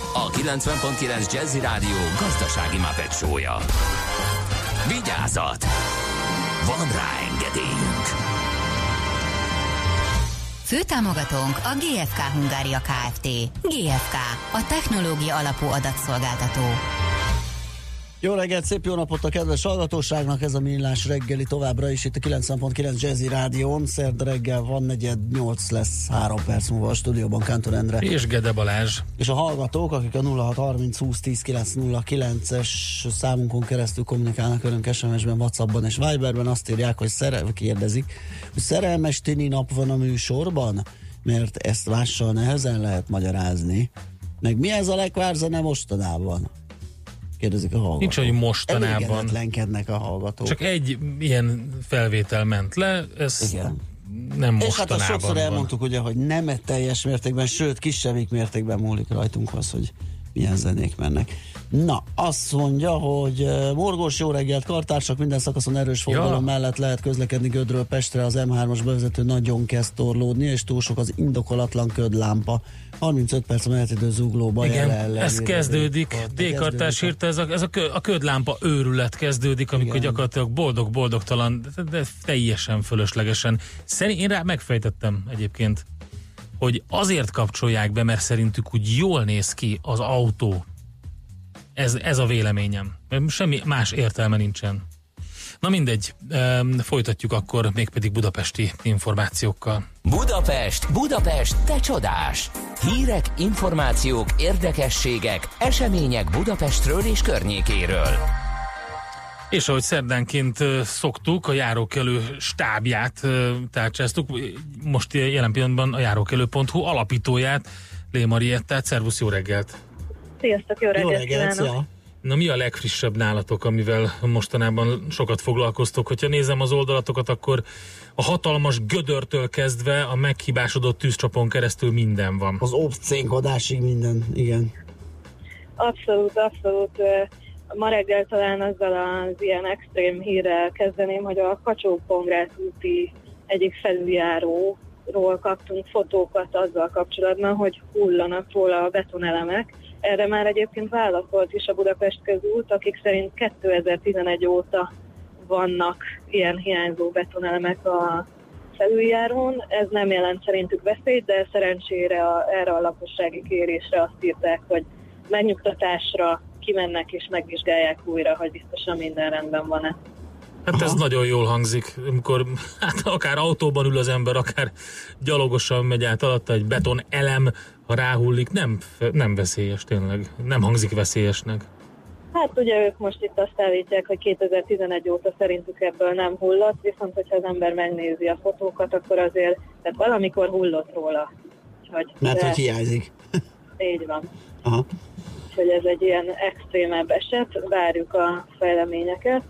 a 90.9 Jazzy Rádió gazdasági mapet show-ja. Vigyázat! Van rá engedélyünk! Főtámogatónk a GFK Hungária Kft. GFK, a technológia alapú adatszolgáltató. Jó reggelt, szép jó napot a kedves hallgatóságnak, ez a Millás reggeli továbbra is, itt a 90.9 Jazzy Rádión, szerd reggel van, 7:08 lesz, 3 perc múlva a stúdióban Kántor Endre. És Gede Balázs. És a hallgatók, akik a 0630 20 10 909-es számunkon keresztül kommunikálnak önünk SMS-ben, WhatsApp-ban és Viberben, azt írják, hogy kérdezik, hogy szerelmes tini nap van a műsorban, mert ezt lással nehezen lehet magyarázni. Meg mi ez a lekvárzene mostanában? Kérdezik a hallgatók. Nincs, hogy mostanában. Elégedetlenkednek a hallgatók. Csak egy ilyen felvétel ment le, ez igen. Nem mostanában. És hát azt sokszor elmondtuk, ugye, hogy nem teljes mértékben, sőt, kisebbik mértékben múlik rajtunk az, hogy milyen zenék mennek. Na, azt mondja, hogy Morgós, jó reggelt, kartársak, minden szakaszon erős forgalom mellett lehet közlekedni Gödről Pestre, az M3-as bevezető nagyon kezd torlódni, és túl sok az indokolatlan ködlámpa. 35 perc menetidő Zuglóba. Igen, ez kezdődik. D-kartás írta, ez a ködlámpa őrület kezdődik, amikor igen. Gyakorlatilag boldog-boldogtalan, de teljesen fölöslegesen. Én rá megfejtettem egyébként, hogy azért kapcsolják be, mert szerintük úgy jól néz ki az autó. Ez a véleményem. Semmi más értelme nincsen. Na mindegy, folytatjuk akkor mégpedig budapesti információkkal. Budapest, Budapest, te csodás! Hírek, információk, érdekességek, események Budapestről és környékéről. És ahogy szerdánként szoktuk, a járókelő stábját tárcsáztuk, most jelen pillanatban a járókelő.hu alapítóját, Lé Mariettát. Szervusz, jó reggelt! Sziasztok, jó reggelt! Jó reggelt, szia! Na, mi a legfrissebb nálatok, amivel mostanában sokat foglalkoztok? Hogyha nézem az oldalatokat, akkor a hatalmas gödörtől kezdve a meghibásodott tűzcsapon keresztül minden van. Az obszénkodásig minden, igen. Abszolút, abszolút. Ma reggel talán azzal az ilyen extrém hírrel kezdeném, hogy a Kacsó-Pongrácz úti egyik felüljáróról kaptunk fotókat azzal kapcsolatban, hogy hullanak róla a betonelemek. Erre már egyébként válaszolt is a Budapest Közút, akik szerint 2011 óta vannak ilyen hiányzó betonelemek a felüljárón. Ez nem jelent szerintük veszélyt, de szerencsére erre a lakossági kérésre azt írták, hogy megnyugtatásra kimennek és megvizsgálják újra, hogy biztosan minden rendben van-e. Hát ez nagyon jól hangzik, amikor hát akár autóban ül az ember, akár gyalogosan megy át alatta egy beton elem, ha ráhullik, nem veszélyes tényleg, nem hangzik veszélyesnek. Hát ugye ők most itt azt állítják, hogy 2011 óta szerintük ebből nem hullott, viszont hogyha az ember megnézi a fotókat, akkor azért, tehát valamikor hullott róla. Úgyhogy mert hogy hiányzik. Így van. Aha. Hogy ez egy ilyen extrémebb eset, várjuk a fejleményeket.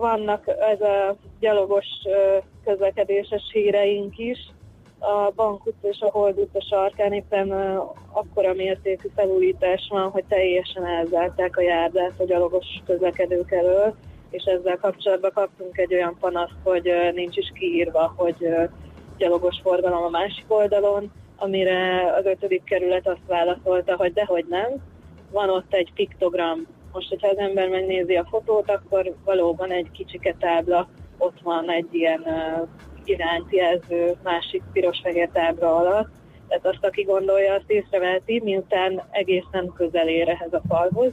Vannak ez a gyalogos közlekedéses híreink is. A Bankutca és a Hold utca sarkán éppen akkora mértékű felújítás van, hogy teljesen elzárták a járdát a gyalogos közlekedők elől, és ezzel kapcsolatban kaptunk egy olyan panaszt, hogy nincs is kiírva, hogy gyalogos forgalom a másik oldalon, amire az 5. kerület azt válaszolta, hogy dehogy nem, van ott egy piktogram. Most, hogyha az ember megnézi a fotót, akkor valóban egy kicsike tábla, ott van egy ilyen irányt jelző másik piros-fehér tábla alatt. Tehát azt, aki gondolja, azt észreveheti, miután egészen közel ér ehhez a falhoz.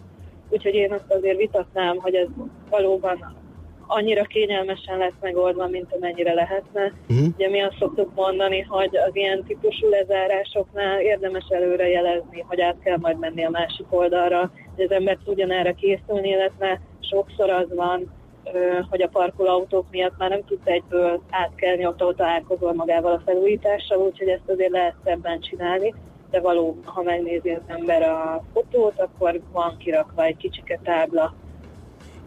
Úgyhogy én azt azért vitatnám, hogy ez valóban annyira kényelmesen lesz megoldva, mint amennyire lehetne. Ugye mi azt szoktuk mondani, hogy az ilyen típusú lezárásoknál érdemes előre jelezni, hogy át kell majd menni a másik oldalra, hogy az ember tudjon erre készülni, illetve sokszor az van, hogy a parkolóautók miatt már nem tudta egyből átkelni, ott találkozol magával a felújítással, úgyhogy ezt azért lehet szebben csinálni. de valóban, ha megnézi az ember a fotót, akkor van kirakva egy kicsike tábla.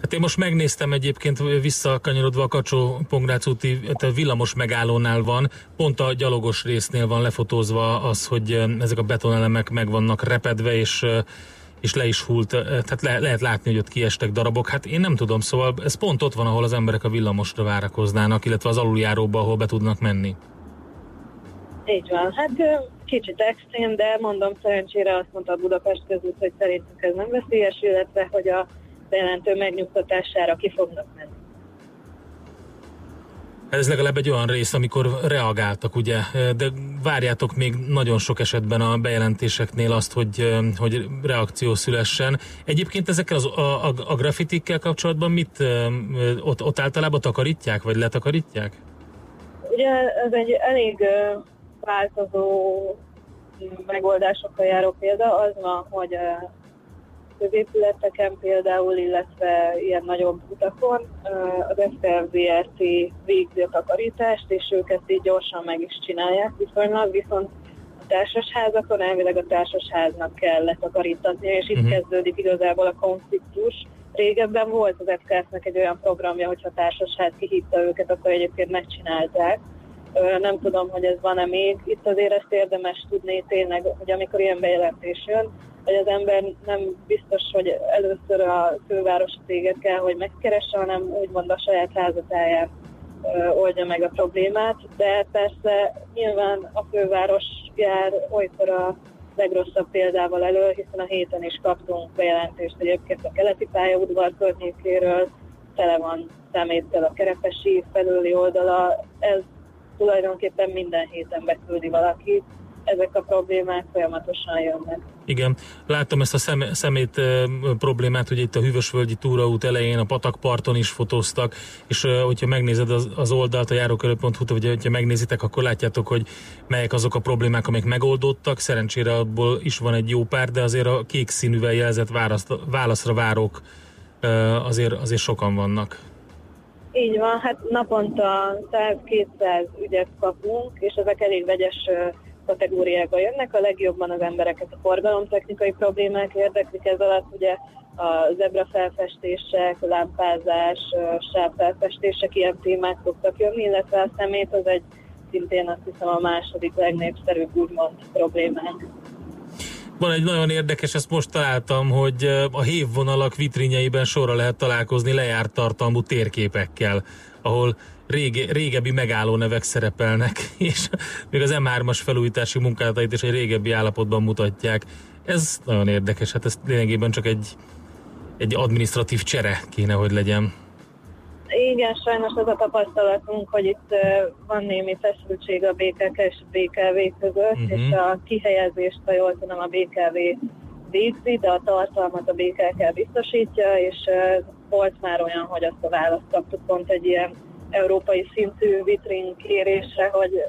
Hát én most megnéztem egyébként visszakanyarodva a Kacsó-Pongrác úti villamos megállónál van, pont a gyalogos résznél van lefotózva az, hogy ezek a betonelemek meg vannak repedve, és le is hult, tehát lehet látni, hogy ott kiestek darabok. Hát én nem tudom, szóval ez pont ott van, ahol az emberek a villamosra várakoznának, illetve az aluljáróba, ahol be tudnak menni. Így van, hát kicsit extrém, de mondom, szerencsére azt mondta a Budapest között, hogy szerintük ez nem veszélyes, illetve hogy a bejelentő megnyugtatására ki fognak menni. Ez legalább egy olyan rész, amikor reagáltak, ugye? De várjátok még nagyon sok esetben a bejelentéseknél azt, hogy reakció szülessen. Egyébként ezekkel a grafitikkel kapcsolatban mit ott általában takarítják, vagy letakarítják? Ugye ez egy elég változó megoldásokkal járó példa, az van, hogy a középületeken például, illetve ilyen nagyobb utakon az FTSE végzi a takarítást, és ők ezt így gyorsan meg is csinálják viszonylag, viszont a társasházakon elvileg a társasháznak kell letakarítatni, és itt kezdődik igazából a konfliktus. Régebben volt az FKF-nek egy olyan programja, hogyha a társasház kihívta őket, akkor egyébként megcsinálták. Nem tudom, hogy ez van-e még. Itt azért ezt érdemes tudni tényleg, hogy amikor ilyen bejelentés jön, hogy az ember nem biztos, hogy először a főváros céget kell, hogy megkeresse, hanem úgymond a saját házatáján oldja meg a problémát, de persze nyilván a főváros jár olykor a legrosszabb példával elő, hiszen a héten is kaptunk bejelentést egyébként a keleti pályaudvar környékéről, tele van szeméttel a kerepesi felőli oldala, ez tulajdonképpen minden héten beküldi valaki. Ezek a problémák folyamatosan jönnek. Igen, láttam ezt a szemét problémát, hogy itt a hűvösvölgyi túraút elején a patakparton is fotóztak, és hogyha megnézed az oldalt, a járókelő.hu-t, vagy hogyha megnézitek, akkor látjátok, hogy melyek azok a problémák, amik megoldottak. Szerencsére abból is van egy jó pár, de azért a kék színűvel jelzett válaszra várok azért sokan vannak. Így van, hát naponta 100-200 ügyet kapunk, és ezek elég vegyes kategóriákba jönnek, a legjobban az embereket a forgalomtechnikai problémák érdeklik, ez alatt ugye a zebrafelfestések, lámpázás, sávfelfestések, ilyen témák szoktak jönni, illetve a szemét az egy szintén azt hiszem a második legnépszerűbb úgymond problémák. Van egy nagyon érdekes, ezt most találtam, hogy a hévvonalak vitrinjeiben sorra lehet találkozni lejárt tartalmú térképekkel, ahol régebbi megállónevek szerepelnek, és még az M3-as felújítási munkálatait is egy régebbi állapotban mutatják. Ez nagyon érdekes, hát ez lényegében csak egy adminisztratív csere kéne, hogy legyen. Igen, sajnos az a tapasztalatunk, hogy itt van némi feszültség a BKK és a BKV között, és a kihelyezést, ha jól tudom, a BKV végzi, de a tartalmat a BKK biztosítja, és volt már olyan, hogy azt a választ kaptuk pont egy ilyen európai szintű vitrin kérésre, hogy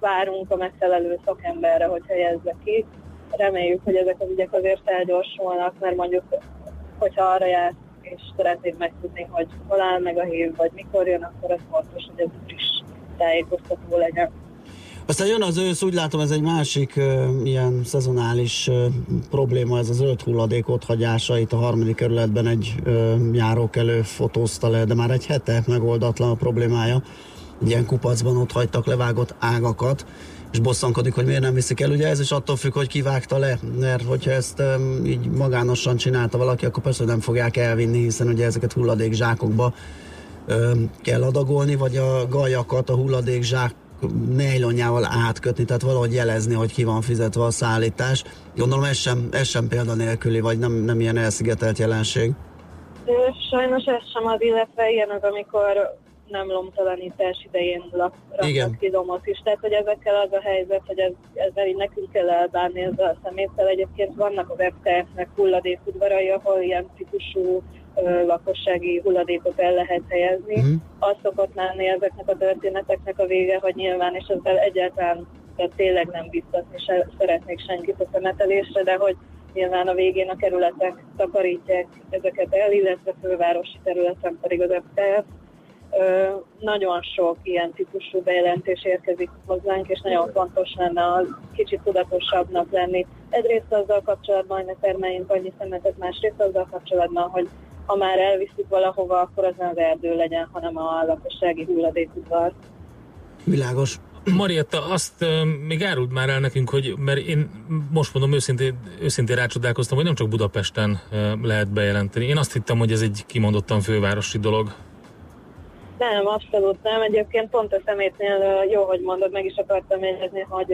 várunk a megfelelő szakemberre, hogy helyezze ki. Reméljük, hogy ezek az ügyek azért elgyorsulnak, mert mondjuk, hogyha arra jársz, és szeretnéd megtudni, hogy hol áll meg a hív, vagy mikor jön, akkor ez fontos, hogy ez friss tájékoztató legyen. Aztán jön az ősz, úgy látom, ez egy másik ilyen szezonális probléma, ez a zöld hulladék otthagyása, itt a harmadik kerületben egy járókelő fotózta le, de már egy hete megoldatlan a problémája. Ilyen kupacban otthagytak levágott ágakat, és bosszankodik, hogy miért nem viszik el, ugye ez is attól függ, hogy kivágta le, mert hogyha ezt így magánosan csinálta valaki, akkor persze nem fogják elvinni, hiszen ugye ezeket hulladék zsákokba kell adagolni, vagy a gajakat a hulladék zsák nejlonjával átkötni, tehát valahogy jelezni, hogy ki van fizetve a szállítás. Gondolom ez sem példanélküli, vagy nem ilyen elszigetelt jelenség. Sajnos ez sem az, illetve ilyen az, amikor nem lomtalanítás idején raknak ki domot is. Tehát, hogy ezekkel az a helyzet, hogy ezzel így nekünk kell elbánni ezzel a szeméttel. Egyébként vannak az FKF-nek hulladékudvarai, ahol ilyen típusú lakossági hulladékot el lehet helyezni. Az szokott lenni ezeknek a történeteknek a vége, hogy nyilván, és ezzel egyáltalán tényleg nem biztatni szeretnék senkit a szemetelésre, de hogy nyilván a végén a kerületek takarítják ezeket el, illetve fővárosi területen pedig az FKF. nagyon sok ilyen típusú bejelentés érkezik hozzánk, és nagyon fontos lenne az kicsit tudatosabbnak lenni. Egyrészt azzal kapcsolatban, hogy ne termeljünk annyi szemetet, másrészt azzal kapcsolatban, hogy ha már elviszük valahova, akkor az nem az erdő legyen, hanem a lakossági hulladékudvar. Világos. Marietta, azt még árult már el nekünk, hogy, mert én most mondom őszintén rácsodálkoztam, hogy nem csak Budapesten lehet bejelenteni. Én azt hittem, hogy ez egy kimondottan fővárosi dolog. Nem, abszolút nem. Egyébként pont a szemétnél jó, hogy mondod, meg is akartam jegyezni, hogy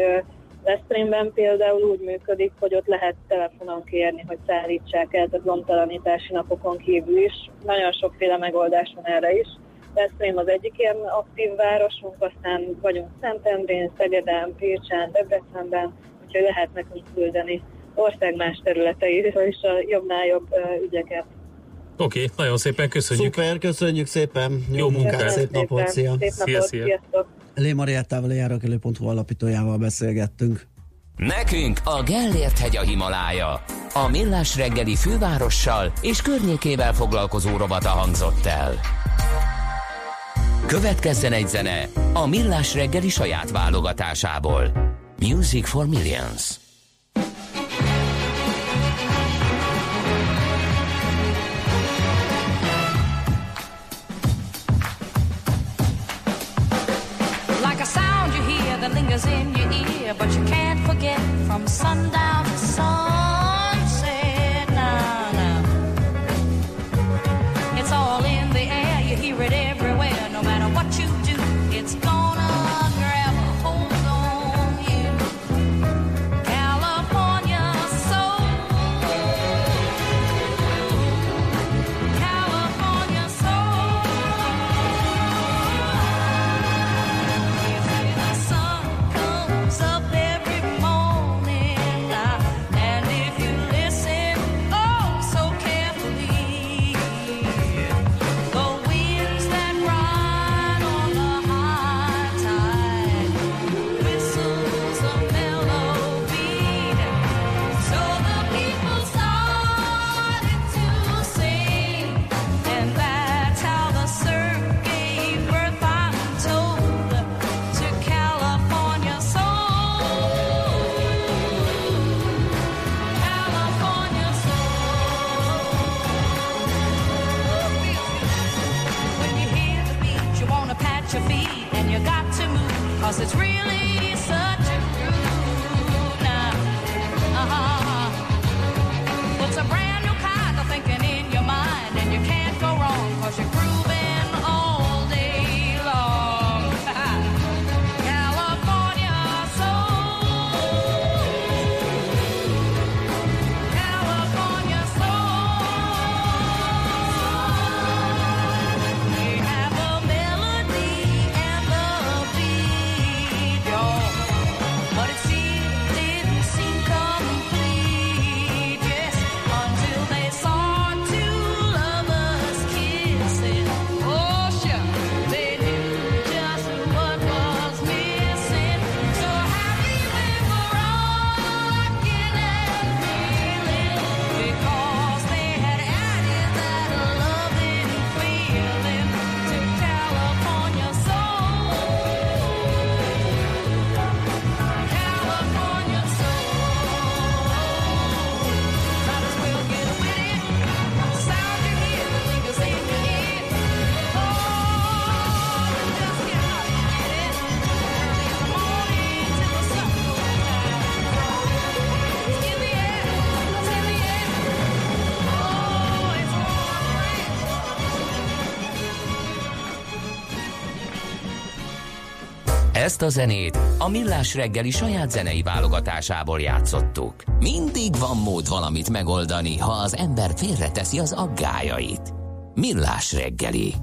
Veszprémben például úgy működik, hogy ott lehet telefonon kérni, hogy szállítsák el, tehát lomtalanítási napokon kívül is. Nagyon sokféle megoldás van erre is. Veszprém az egyik ilyen aktív városunk, aztán vagyunk Szentendrén, Szegeden, Pécsen, Debrecenben, úgyhogy lehet nekünk küldeni ország más területeiről is a jobbnál jobb ügyeket. Oké, nagyon szépen köszönjük. Szuper, köszönjük szépen. Jó munkát, szép napot, szia. Sziasztok. Lé Mariettával, a járőkelő.hu alapítójával beszélgettünk. Nekünk a Gellért-hegy a Himalája. A Millás reggeli fővárossal és környékével foglalkozó rovata hangzott el. Következzen egy zene a Millás reggeli saját válogatásából. Music for Millions. Like a sound you hear that lingers in your ear, but you can't forget from sundown to sunset. Nah, nah. It's all in the air, you hear it everywhere. It's gonna grab a hold on you, California soul, California soul. The sun comes up every morning, and if you listen, oh, so carefully, the winds that ride on the cause it's really such a groove now. Uh-huh. It's a brand new kind of thinking in your mind, and you can't go wrong cause you're grooving all day long. California soul, California soul. We have a melody and a but it didn't seem complete, yes, until they saw two lovers kissing. Oh, sure, they knew just what was missing. So happy we were rocking and feeling, because they had added that loving feeling to California soul. California soul. Might as well get with it. Sound you hear, the lingers in your ear. Oh, you just get out and get it. Early in the morning till the sun goes down. It's in the air, it's in the air. Oh, it's wandering. Ezt a zenét a Millás reggeli saját zenei válogatásából játszottuk. Mindig van mód valamit megoldani, ha az ember félreteszi az aggályait. Millás reggeli.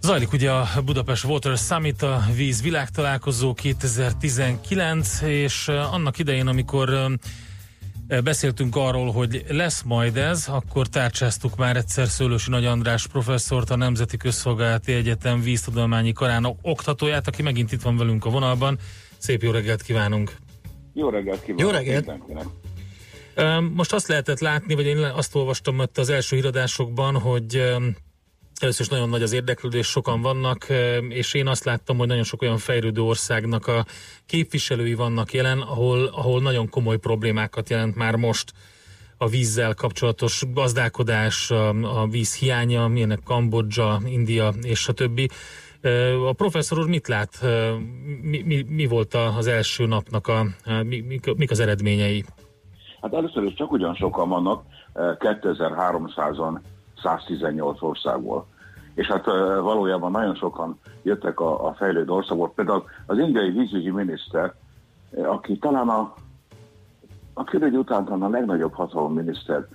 Zajlik ugye a Budapest Water Summit, a víz világtalálkozó 2019, és annak idején, amikor beszéltünk arról, hogy lesz majd ez, akkor tárcsáztuk már egyszer Szőlősi Nagy András professzort, a Nemzeti Közszolgálati Egyetem víztudományi karának oktatóját, aki megint itt van velünk a vonalban. Szép jó reggelt kívánunk! Jó reggelt kívánok! Jó reggelt! Most azt lehetett látni, vagy én azt olvastam ott az első híradásokban, hogy Először is nagyon nagy az érdeklődés, sokan vannak, és én azt láttam, hogy nagyon sok olyan fejlődő országnak a képviselői vannak jelen, ahol nagyon komoly problémákat jelent már most a vízzel kapcsolatos gazdálkodás, a víz hiánya, milyenek Kambodzsa, India és a többi. A professzor úr mit lát? Mi volt az első napnak, mik az eredményei? Hát először is csak ugyan sokan vannak, 2300-an 118 országból. És hát valójában nagyon sokan jöttek a fejlődő országból. Például az indiai vízügyi miniszter, aki talán a külügy után talán a legnagyobb hatalomminiszter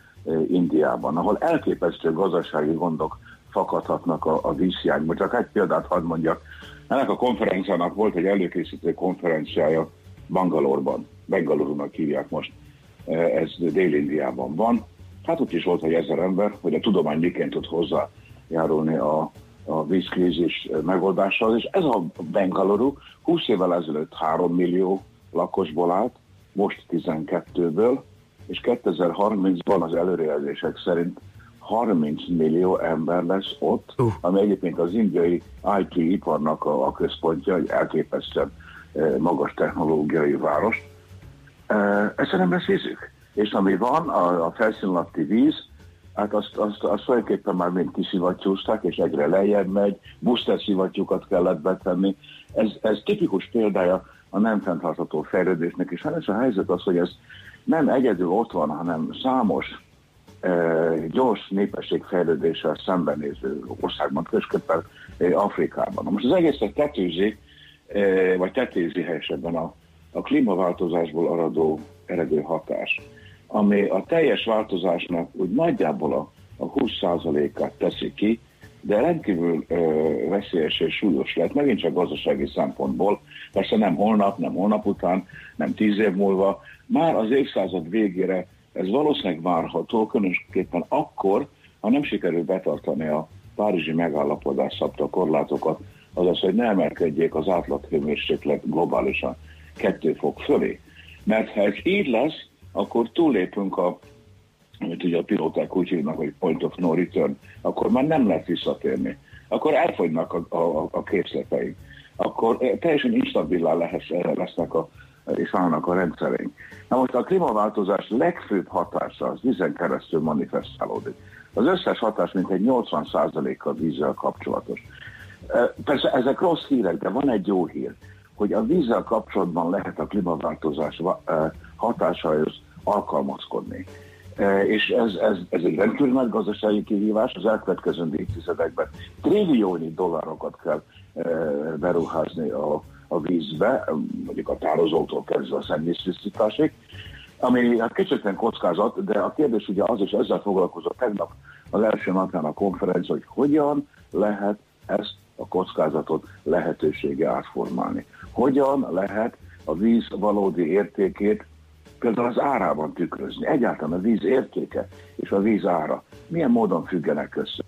Indiában, ahol elképesztő gazdasági gondok fakadhatnak a vízhiányból. Csak egy példát hadd mondjak. Ennek a konferenciának volt egy előkészítő konferenciája Bangalorban. Bengalurunak hívják most. Ez Dél-Indiában van. Hát ott is volt, hogy 1000 ember, hogy a tudomány miként tud hozzájárulni a vízkrízis megoldásához. És ez a Bengaluru 20 évvel ezelőtt 3 millió lakosból állt, most 12-ből, és 2030-ban az előrejelzések szerint 30 millió ember lesz ott, ami egyébként az indiai IT-iparnak a központja, egy elképesztően magas technológiai város. Ezt nem lesz vízük. És ami van, a felszín alatti víz, hát azt tulajdonképpen már mind kiszivattyúzták, és egyre lejjebb megy, buszterszivattyúkat kellett betenni. Ez tipikus példája a nem fenntartható fejlődésnek, és hát ez a helyzet az, hogy ez nem egyedül ott van, hanem számos gyors népességfejlődéssel szembenéző országban, közképpen Afrikában. Most az egészet tetézi helyzetben a klímaváltozásból eredő hatás, ami a teljes változásnak úgy nagyjából a 20%-át teszi ki, de rendkívül veszélyes és súlyos lehet, megint csak gazdasági szempontból, persze nem holnap, nem holnap után, nem 10 év múlva, már az évszázad végére ez valószínűleg várható, különösképpen akkor, ha nem sikerül betartani a párizsi megállapodás szabta korlátokat, azaz, hogy ne emelkedjék az átlaghőmérséklet globálisan 2 fok fölé. Mert ha ez így lesz, akkor túllépünk amit ugye a pilóták úgy hívnak, hogy point of no return, akkor már nem lehet visszatérni. Akkor elfogynak a készleteink. Akkor teljesen instabilá lesznek és állnak a rendszereink. Na most a klímaváltozás legfőbb hatása az vízen keresztül manifestálódik. Az összes hatás mintegy 80%-a vízzel kapcsolatos. Persze ezek rossz hírek, de van egy jó hír, hogy a vízzel kapcsolatban lehet a klímaváltozás hatásához alkalmazkodni. És ez egy rendkívül nagy gazdasági kihívás, az elkövetkező évtizedekben trilliónyi dollárokat kell beruházni a vízbe, mondjuk a tározóktól kezdve a szennyvíztisztításig, ami hát kicsit kockázat, de a kérdés ugye az, és ezzel foglalkozott tegnap az első napján a konferencia, hogy hogyan lehet ezt a kockázatot lehetősége átformálni. Hogyan lehet a víz valódi értékét például az árában tükrözni. Egyáltalán a víz értéke és a víz ára milyen módon függenek össze.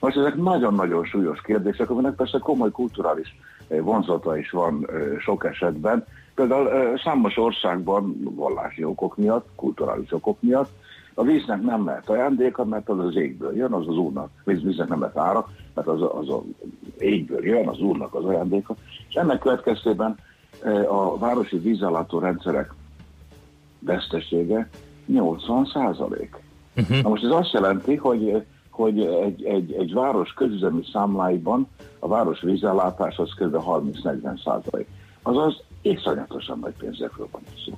Most ezek nagyon-nagyon súlyos kérdések, aminek persze komoly kulturális vonzata is van sok esetben. Például számos országban vallási okok miatt, kulturális okok miatt a víznek nem lehet ajándéka, mert az az égből jön, az az úrnak. Víznek nem lehet ára, mert az az égből jön, az úrnak az ajándéka. És ennek következtében a városi vízellátó rendszerek vesztesége 80%. Na most ez azt jelenti, hogy egy város közüzemi számláiban a város vízellátása az kb. 30-40%. Azaz iszonyatosan nagy pénzekről van szó.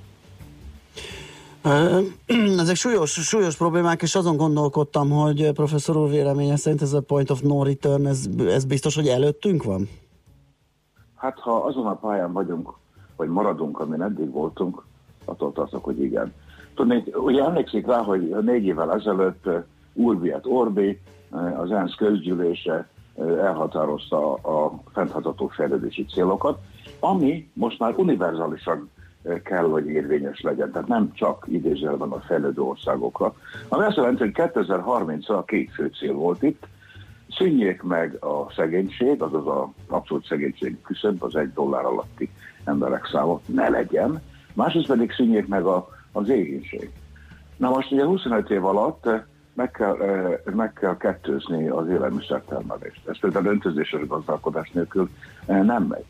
Ezek súlyos problémák, és azon gondolkodtam, hogy professzor úr véleménye szerint ez a point of no return, ez biztos, hogy előttünk van? Hát ha azon a pályán vagyunk, vagy maradunk, amin eddig voltunk, attól tartok, hogy igen. Tudnék, ugye emlékszik rá, hogy 4 évvel ezelőtt Urbi et Orbi, az ENSZ közgyűlése elhatározta a fenntartható fejlődési célokat, ami most már univerzálisan kell, hogy érvényes legyen. Tehát nem csak idézőjelben a fejlődő országokra. Ami azt jelenti, hogy 2030-ra 2 fő cél volt itt. Szűnjék meg a szegénység, azaz az abszolút szegénység küszöb, az $1 alatti emberek száma ne legyen. Másrészt pedig szűnjék meg az éhínség. Na most ugye 25 év alatt meg kell kettőzni az élelmiszertermelést. Ez például öntözéses gazdálkodás nélkül nem megy.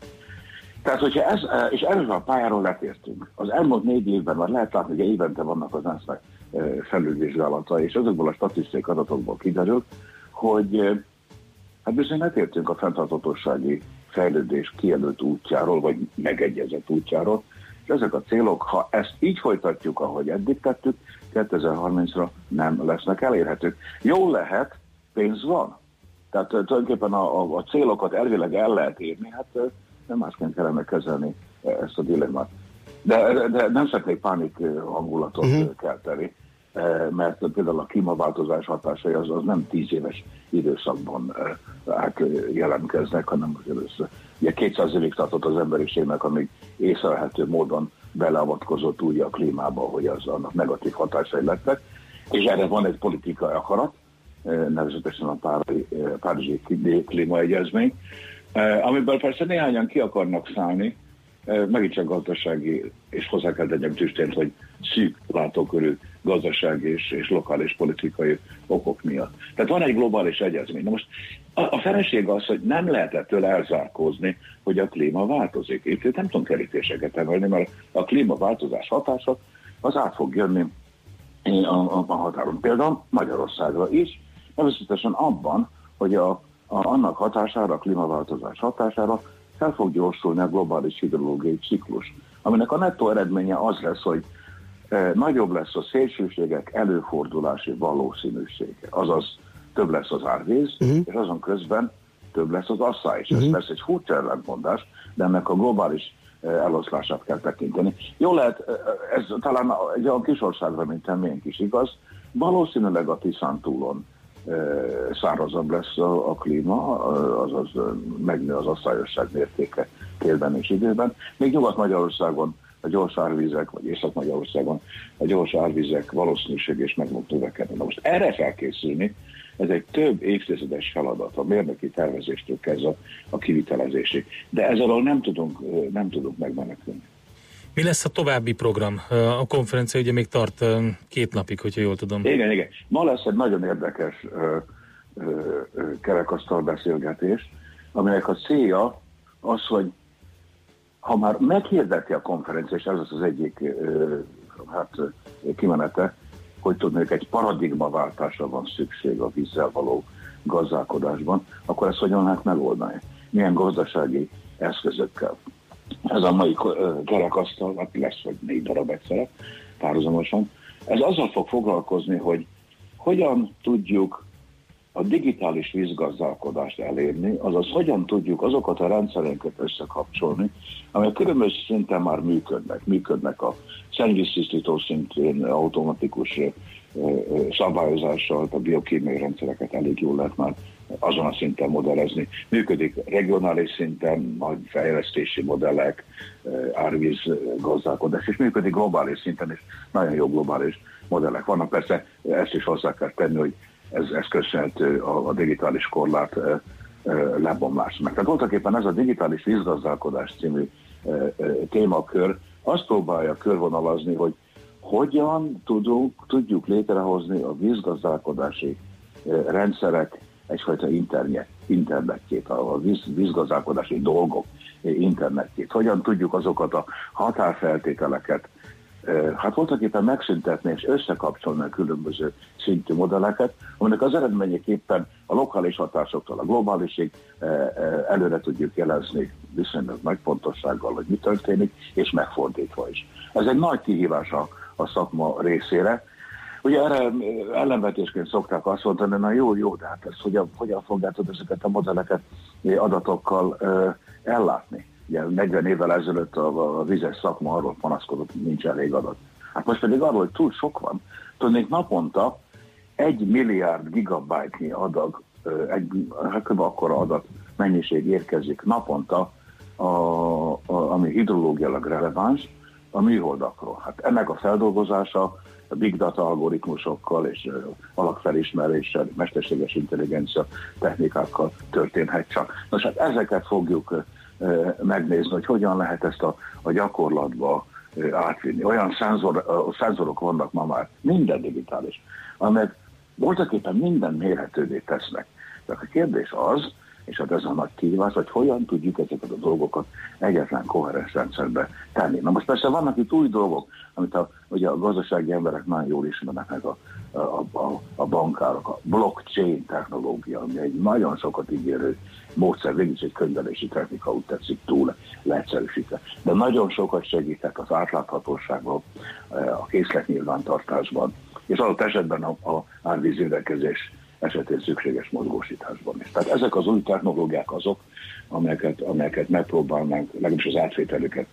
Tehát, hogyha erről a pályáról letértünk, az elmúlt 4 évben már lehet látni, hogy évente vannak az ENSZ-nek felülvizsgálatai, és azokból a statisztikai adatokból kiderül, hogy hát bizony letértünk a fenntarthatósági fejlődés kijelölt útjáról, vagy megegyezett útjáról, és ezek a célok, ha ezt így folytatjuk, ahogy eddig tettük, 2030-ra nem lesznek elérhetők. Jól lehet, pénz van. Tehát tulajdonképpen a célokat elvileg el lehet érni, hát nem másként kellene kezelni ezt a dilemmát. De nem szeretnék pánik hangulatot kelteni, mert például a klímaváltozás hatásai az nem 10 éves időszakban jelentkeznek, hanem az először. Ugye 200 évig tartott az emberiségnek, amíg észlelhető módon beleavatkozott úgy a klímába, hogy az annak negatív hatásai lettek, és erre van egy politikai akarat, nevezetesen a Párizsi klímaegyezmény, amiből persze néhányan ki akarnak szállni, megint csak gazdasági, és hozzá kell tegyem tüstént, hogy szűk látókörű gazdasági és lokális politikai okok miatt. Tehát van egy globális egyezmény. Na most a feleség az, hogy nem lehet ettől elzárkózni, hogy a klíma változik. Itt nem tudom kerítéseket emelni, mert a klímaváltozás hatása az át fog jönni a határon. Például Magyarországra is, nevezetesen abban, hogy annak hatására, a klímaváltozás hatására fel fog gyorsulni a globális hidrológiai ciklus, aminek a nettó eredménye az lesz, hogy nagyobb lesz a szélsőségek előfordulási valószínűsége. Azaz több lesz az árvíz, és azon közben több lesz az asszály. És ez lesz egy furcsa ellentmondás, de ennek a globális eloszlását kell tekinteni. Jó lehet, ez talán egy olyan kis országra, mint miénk is igaz, valószínűleg a Tiszántúlon szárazabb lesz a klíma, azaz megnő az asszályosság mértéke télben és időben. Még Nyugat-Magyarországon a gyors árvizek, vagy Észak-Magyarországon a gyors árvizek valószínűség és meg fog növekedni. Na most erre felkészülni, ez egy több évtizedes feladat, a mérnöki tervezéstől kezdve a kivitelezésig. De ez alól nem tudunk megmenekülni. Mi lesz a további program? A konferencia ugye még tart 2 napig, hogyha jól tudom. Igen. Ma lesz egy nagyon érdekes kerekasztal beszélgetés, aminek a célja az, hogy ha már meghirdeti a konferencia, és ez az egyik kimenete, hogy tudnék, egy paradigmaváltásra van szükség a vízzel való gazdálkodásban, akkor ezt hogyan lehet megoldani? Milyen gazdasági eszközökkel? Ez a mai kerekasztal, hát lesz, vagy 4 darab egyszerre, párhuzamosan. Ez azzal fog foglalkozni, hogy hogyan tudjuk a digitális vízgazdálkodást elérni, azaz hogyan tudjuk azokat a rendszereket összekapcsolni, amelyek különböző szinten már működnek. Működnek a szennyvíztisztító szintén automatikus szabályozással, a biokémiai rendszereket elég jól lehet már azon a szinten modellezni. Működik regionális szinten, nagy fejlesztési modellek, árvíz gazdálkodás, és működik globális szinten, és nagyon jó globális modellek vannak. Persze ezt is hozzá kell tenni, hogy ez köszönhető a digitális korlát lebomlásnak. Tehát voltak éppen ez a digitális vízgazdálkodás című témakör azt próbálja körvonalazni, hogy hogyan tudjuk létrehozni a vízgazdálkodási rendszerek egyfajta internetjét, a vízgazdálkodási dolgok internetjét. Hogyan tudjuk azokat a határfeltételeket, hát voltaképpen megszüntetni és összekapcsolni a különböző szintű modelleket, aminek az eredményeképpen a lokális hatásoktól a globálisig előre tudjuk jelezni viszonylag nagy pontossággal, hogy mi történik, és megfordítva is. Ez egy nagy kihívás a szakma részére. Ugye erre ellenvetésként szokták azt mondani, hogy na jó, de hát ezt hogyan fogjátok ezeket a modelleket adatokkal ellátni? Ugye 40 évvel ezelőtt a vizes szakma arról panaszkodott, hogy nincs elég adat. Hát most pedig arról, hogy túl sok van. Tudnék, naponta 1 milliárd gigabájtnyi adag, kb. Akkora adat mennyiség érkezik naponta, ami hidrológiailag releváns, a műholdakról. Hát ennek a feldolgozása a big data algoritmusokkal és alapfelismeréssel, mesterséges intelligencia technikákkal történhet csak. Nos, hát ezeket fogjuk megnézni, hogy hogyan lehet ezt a gyakorlatba átvinni. Olyan szenzorok vannak ma már, minden digitális, amelyek Voltak éppen minden mérhetővé tesznek. De a kérdés az, és hát ez a nagy kihívás, hogy hogyan tudjuk ezeket a dolgokat egyetlen koherens rendszerbe tenni. Na most persze vannak itt új dolgok, amit ugye a gazdasági emberek nagyon jól ismernek meg a bankárok, a blockchain technológia, ami egy nagyon sokat ígérő módszer, végülis egy könyvelési technika, úgy tetszik, túl leegyszerűsítve. De nagyon sokat segítek az átláthatóságban, a készletnyilvántartásban, és adott esetben a árvíz rendelkezés esetén szükséges mozgósításban is. Tehát ezek az új technológiák azok, amelyeket megpróbálnánk, legalábbis az átvételüket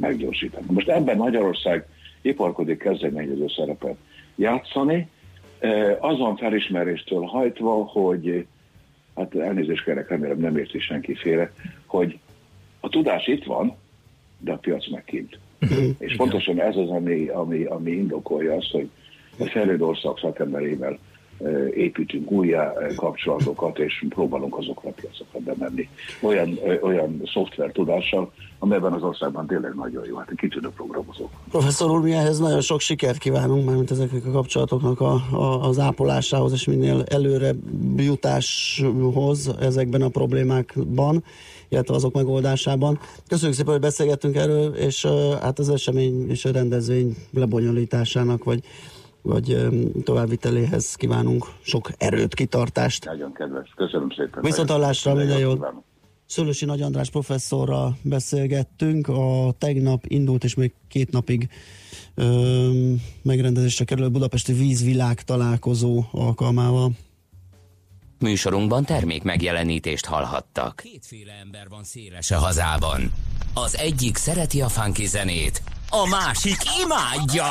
meggyorsítani. Most ebben Magyarország iparkodik kezdeményező szerepet játszani, azon felismeréstől hajtva, hogy, hát elnézést kérek, remélem nem érti senki félre, hogy a tudás itt van, de a piac meg kint. És pontosan ez az, ami indokolja azt, hogy a fejlődő ország szakemberével építünk újjá kapcsolatokat, és próbálunk azokra a piacokra bemenni. Olyan szoftvertudással, amelyben az országban tényleg nagyon jó, hát kitűnő programozók. Professzor úr, mi ehhez nagyon sok sikert kívánunk, mármint ezeknek a kapcsolatoknak az ápolásához, és minél előre jutáshoz ezekben a problémákban, illetve azok megoldásában. Köszönjük szépen, hogy beszélgettünk erről, és hát az esemény és a rendezvény lebonyolításának, vagy továbbviteléhez kívánunk sok erőt, kitartást. Nagyon kedves, köszönöm szépen. Viszonthallásra, minden jót. Szőlősi Nagy András professzorral beszélgettünk. A tegnap indult, és még két napig megrendezésre kerül budapesti vízvilág találkozó alkalmával. Műsorunkban termék megjelenítést hallhattak. Kétféle ember van széles a hazában. Az egyik szereti a funky zenét, a másik imádja.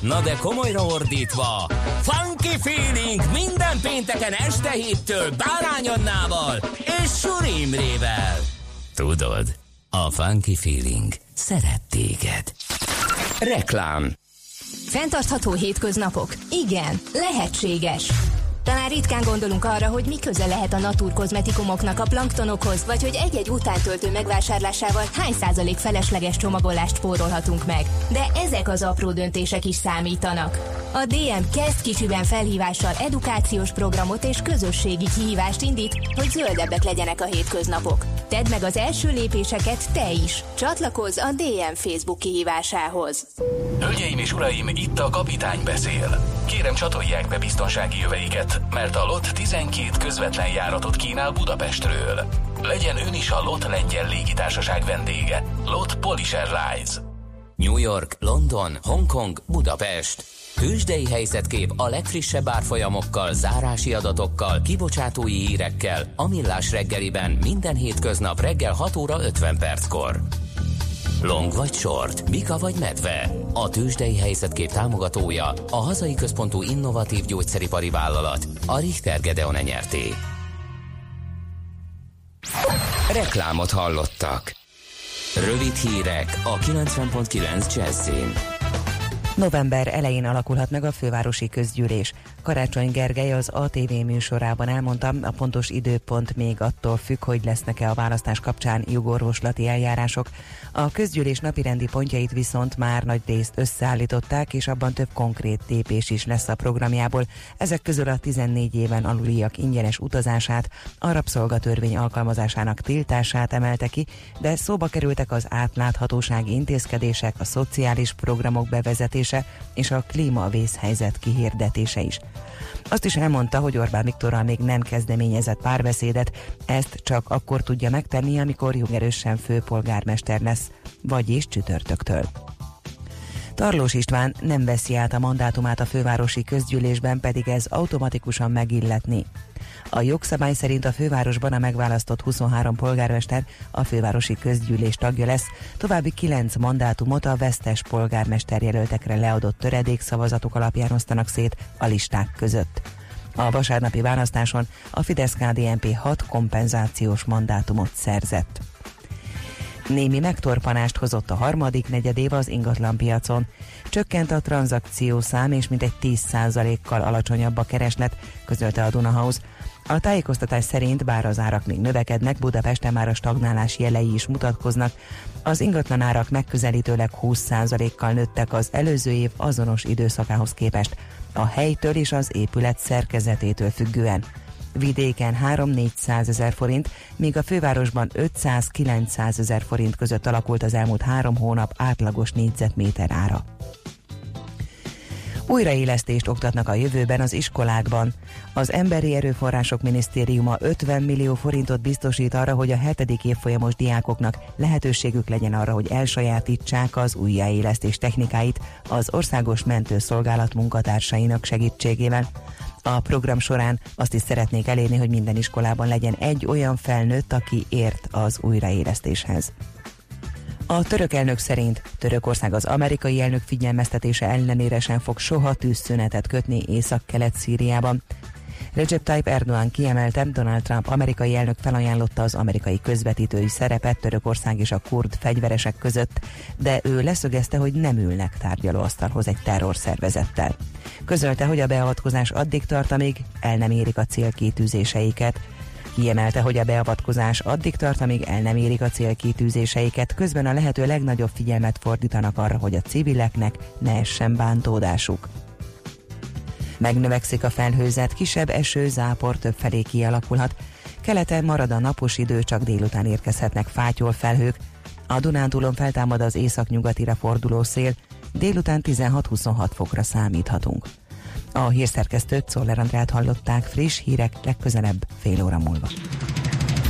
Na de komolyra ordítva, funky feeling minden pénteken este 7-től Bárány Annával és Suri Imrével. Tudod, a funky feeling szeret téged. Reklám. Fenntartható hétköznapok? Igen, lehetséges. Talán ritkán gondolunk arra, hogy mi köze lehet a naturkozmetikumoknak a planktonokhoz, vagy hogy egy-egy utántöltő megvásárlásával hány százalék felesleges csomagolást spórolhatunk meg. De ezek az apró döntések is számítanak. A DM Kezd Kicsiben felhívással edukációs programot és közösségi kihívást indít, hogy zöldebbek legyenek a hétköznapok. Tedd meg az első lépéseket te is. Csatlakozz a DM Facebook kihívásához. Hölgyeim és uraim, itt a kapitány beszél. Kérem, csatolják be biztonsági jöveiket, mert a LOT 12 közvetlen járatot kínál Budapestről. Legyen ön is a LOT Lengyel Légitársaság vendége. LOT Polish Airlines. New York, London, Hongkong, Budapest. Tőzsdei helyzetkép a legfrissebb árfolyamokkal, zárási adatokkal, kibocsátói hírekkel a Millás reggeliben minden hétköznap reggel 6 óra 50 perckor. Long vagy short, bika vagy medve. A tőzsdei helyzetkép támogatója a hazai központú innovatív gyógyszeripari vállalat, a Richter Gedeon Nyrt. Reklámot hallottak. Rövid hírek a 90.9 Jazzyn. November elején alakulhat meg a fővárosi közgyűlés. Karácsony Gergely az ATV műsorában elmondta, a pontos időpont még attól függ, hogy lesznek-e a választás kapcsán jogorvoslati eljárások. A közgyűlés napirendi pontjait viszont már nagy részt összeállították, és abban több konkrét lépés is lesz a programjából. Ezek közül a 14 éven aluliak ingyenes utazását, a rabszolgatörvény alkalmazásának tiltását emelte ki, de szóba kerültek az átláthatósági intézkedések, a szociális programok bevezetése és a klímavészhelyzet kihirdetése is. Azt is elmondta, hogy Orbán Viktorral még nem kezdeményezett párbeszédet, ezt csak akkor tudja megtenni, amikor jogerősen főpolgármester lesz, vagyis csütörtöktől. Tarlós István nem veszi át a mandátumát a fővárosi közgyűlésben, pedig ez automatikusan megilletni. A jogszabály szerint a fővárosban a megválasztott 23 polgármester a fővárosi közgyűlés tagja lesz, további 9 mandátumot a vesztes polgármester jelöltekre leadott töredékszavazatok alapján osztanak szét a listák között. A vasárnapi választáson a Fidesz-KDNP 6 kompenzációs mandátumot szerzett. Némi megtorpanást hozott a harmadik negyedév az ingatlanpiacon. Csökkent a tranzakciószám és mintegy 10%-kal alacsonyabb a kereslet, közölte a Dunahouse. A tájékoztatás szerint bár az árak még növekednek, Budapesten már a stagnálás jelei is mutatkoznak. Az ingatlanárak megközelítőleg 20%-kal nőttek az előző év azonos időszakához képest, a helytől és az épület szerkezetétől függően. Vidéken 3-400 ezer forint, míg a fővárosban 500-900 ezer forint között alakult az elmúlt 3 hónap átlagos négyzetméter ára. Újraélesztést oktatnak a jövőben az iskolákban. Az Emberi Erőforrások Minisztériuma 50 millió forintot biztosít arra, hogy a 7. évfolyamos diákoknak lehetőségük legyen arra, hogy elsajátítsák az újjáélesztés technikáit az Országos Mentőszolgálat munkatársainak segítségével. A program során azt is szeretnék elérni, hogy minden iskolában legyen egy olyan felnőtt, aki ért az újraélesztéshez. A török elnök szerint Törökország az amerikai elnök figyelmeztetése ellenére sem fog soha tűzszünetet kötni Észak-Kelet-Szíriában. Recep Tayyip Erdoğan kiemelte, Donald Trump amerikai elnök felajánlotta az amerikai közvetítői szerepet Törökország és a kurd fegyveresek között, de ő leszögezte, hogy nem ülnek tárgyalóasztalhoz egy terrorszervezettel. Közölte, hogy a beavatkozás addig tart, amíg el nem érik a célkitűzéseiket. Kiemelte, hogy a beavatkozás addig tart, amíg el nem érik a célkitűzéseiket, közben a lehető legnagyobb figyelmet fordítanak arra, hogy a civileknek ne essen bántódásuk. Megnövekszik a felhőzet, kisebb eső, zápor többfelé kialakulhat. Keleten marad a napos idő, csak délután érkezhetnek fátyol felhők. A Dunántúlon feltámad az északnyugatira forduló szél, délután 16-26 fokra számíthatunk. A hírszerkesztőt, Czoller Andrát hallották, friss hírek legközelebb fél óra múlva.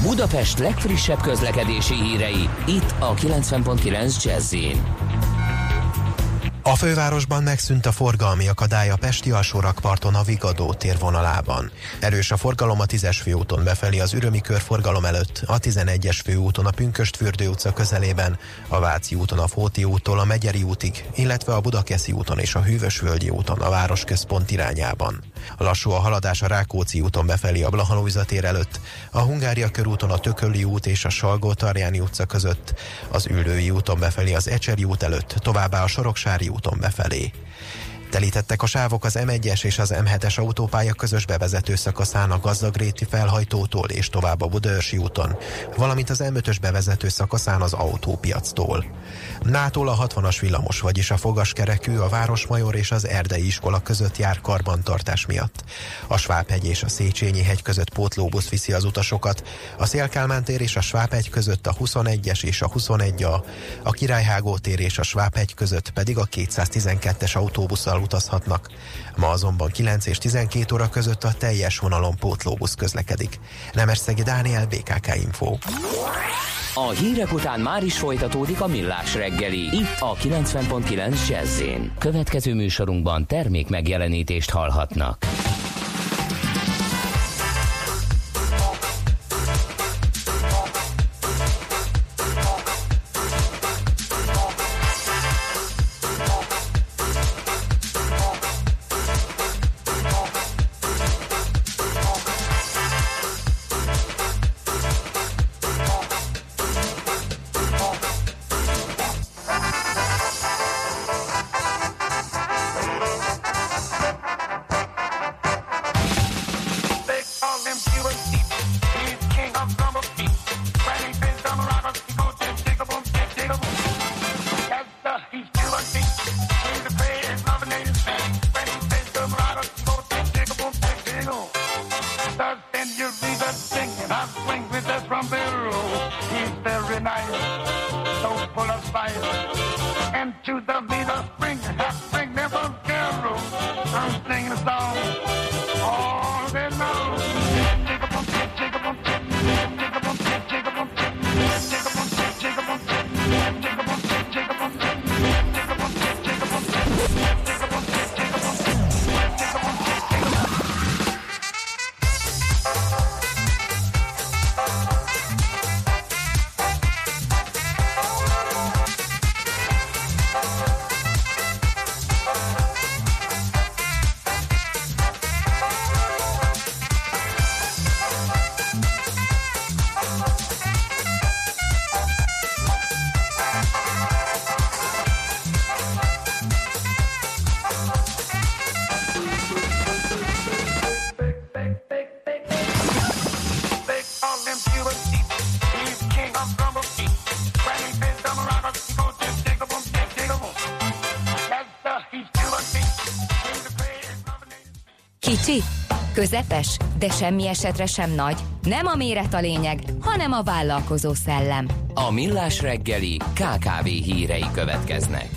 Budapest legfrissebb közlekedési hírei, itt a 90.9 Jazzyn. A fővárosban megszűnt a forgalmi akadály a Pesti alsórakparton a Vigadó térvonalában. Erős a forgalom a 10-es főúton befelé az Ürömi körforgalom előtt, a 11-es főúton a Pünkösdfürdő utca közelében, a Váci úton a Fóti úttól a Megyeri útig, illetve a Budakeszi úton és a Hűvösvölgyi úton a városközpont irányában. Lassú a haladás a Rákóczi úton befelé a Blaha-Lujza tér előtt, a Hungária körúton a Tököli út és a Salgótarjáni utca között, az Üllői úton befelé az Ecseri út előtt, továbbá a Soroksári úton befelé. Telítettek a sávok az M1-es és az M7-es autópálya közös bevezető szakaszán a Gazdagréti felhajtótól és tovább a Budaörsi úton, valamint az M5-ös bevezető szakaszán az autópiactól. Nától a 60-as villamos, vagyis a fogaskerekű a Városmajor és az Erdei iskola között jár karbantartás miatt. A Svábhegy és a Széchenyi hegy között pótlóbusz viszi az utasokat, a Szél-Kálmán tér és a Svábhegy között a 21-es és a 21-a, a Királyhágó tér és a Svábhegy között pedig a 212-es autóbusszal utazhatnak. Ma azonban 9 és 12 óra között a teljes vonalon pótlóbusz közlekedik. Nemesszegi Dániel, BKK Info. A hírek után már is folytatódik a Millás reggeli. Itt a 90.9 Jazz-én. Következő műsorunkban termék megjelenítést hallhatnak. Kicsi, közepes, de semmi esetre sem nagy. Nem a méret a lényeg, hanem a vállalkozó szellem. A Millás reggeli KKV hírei következnek.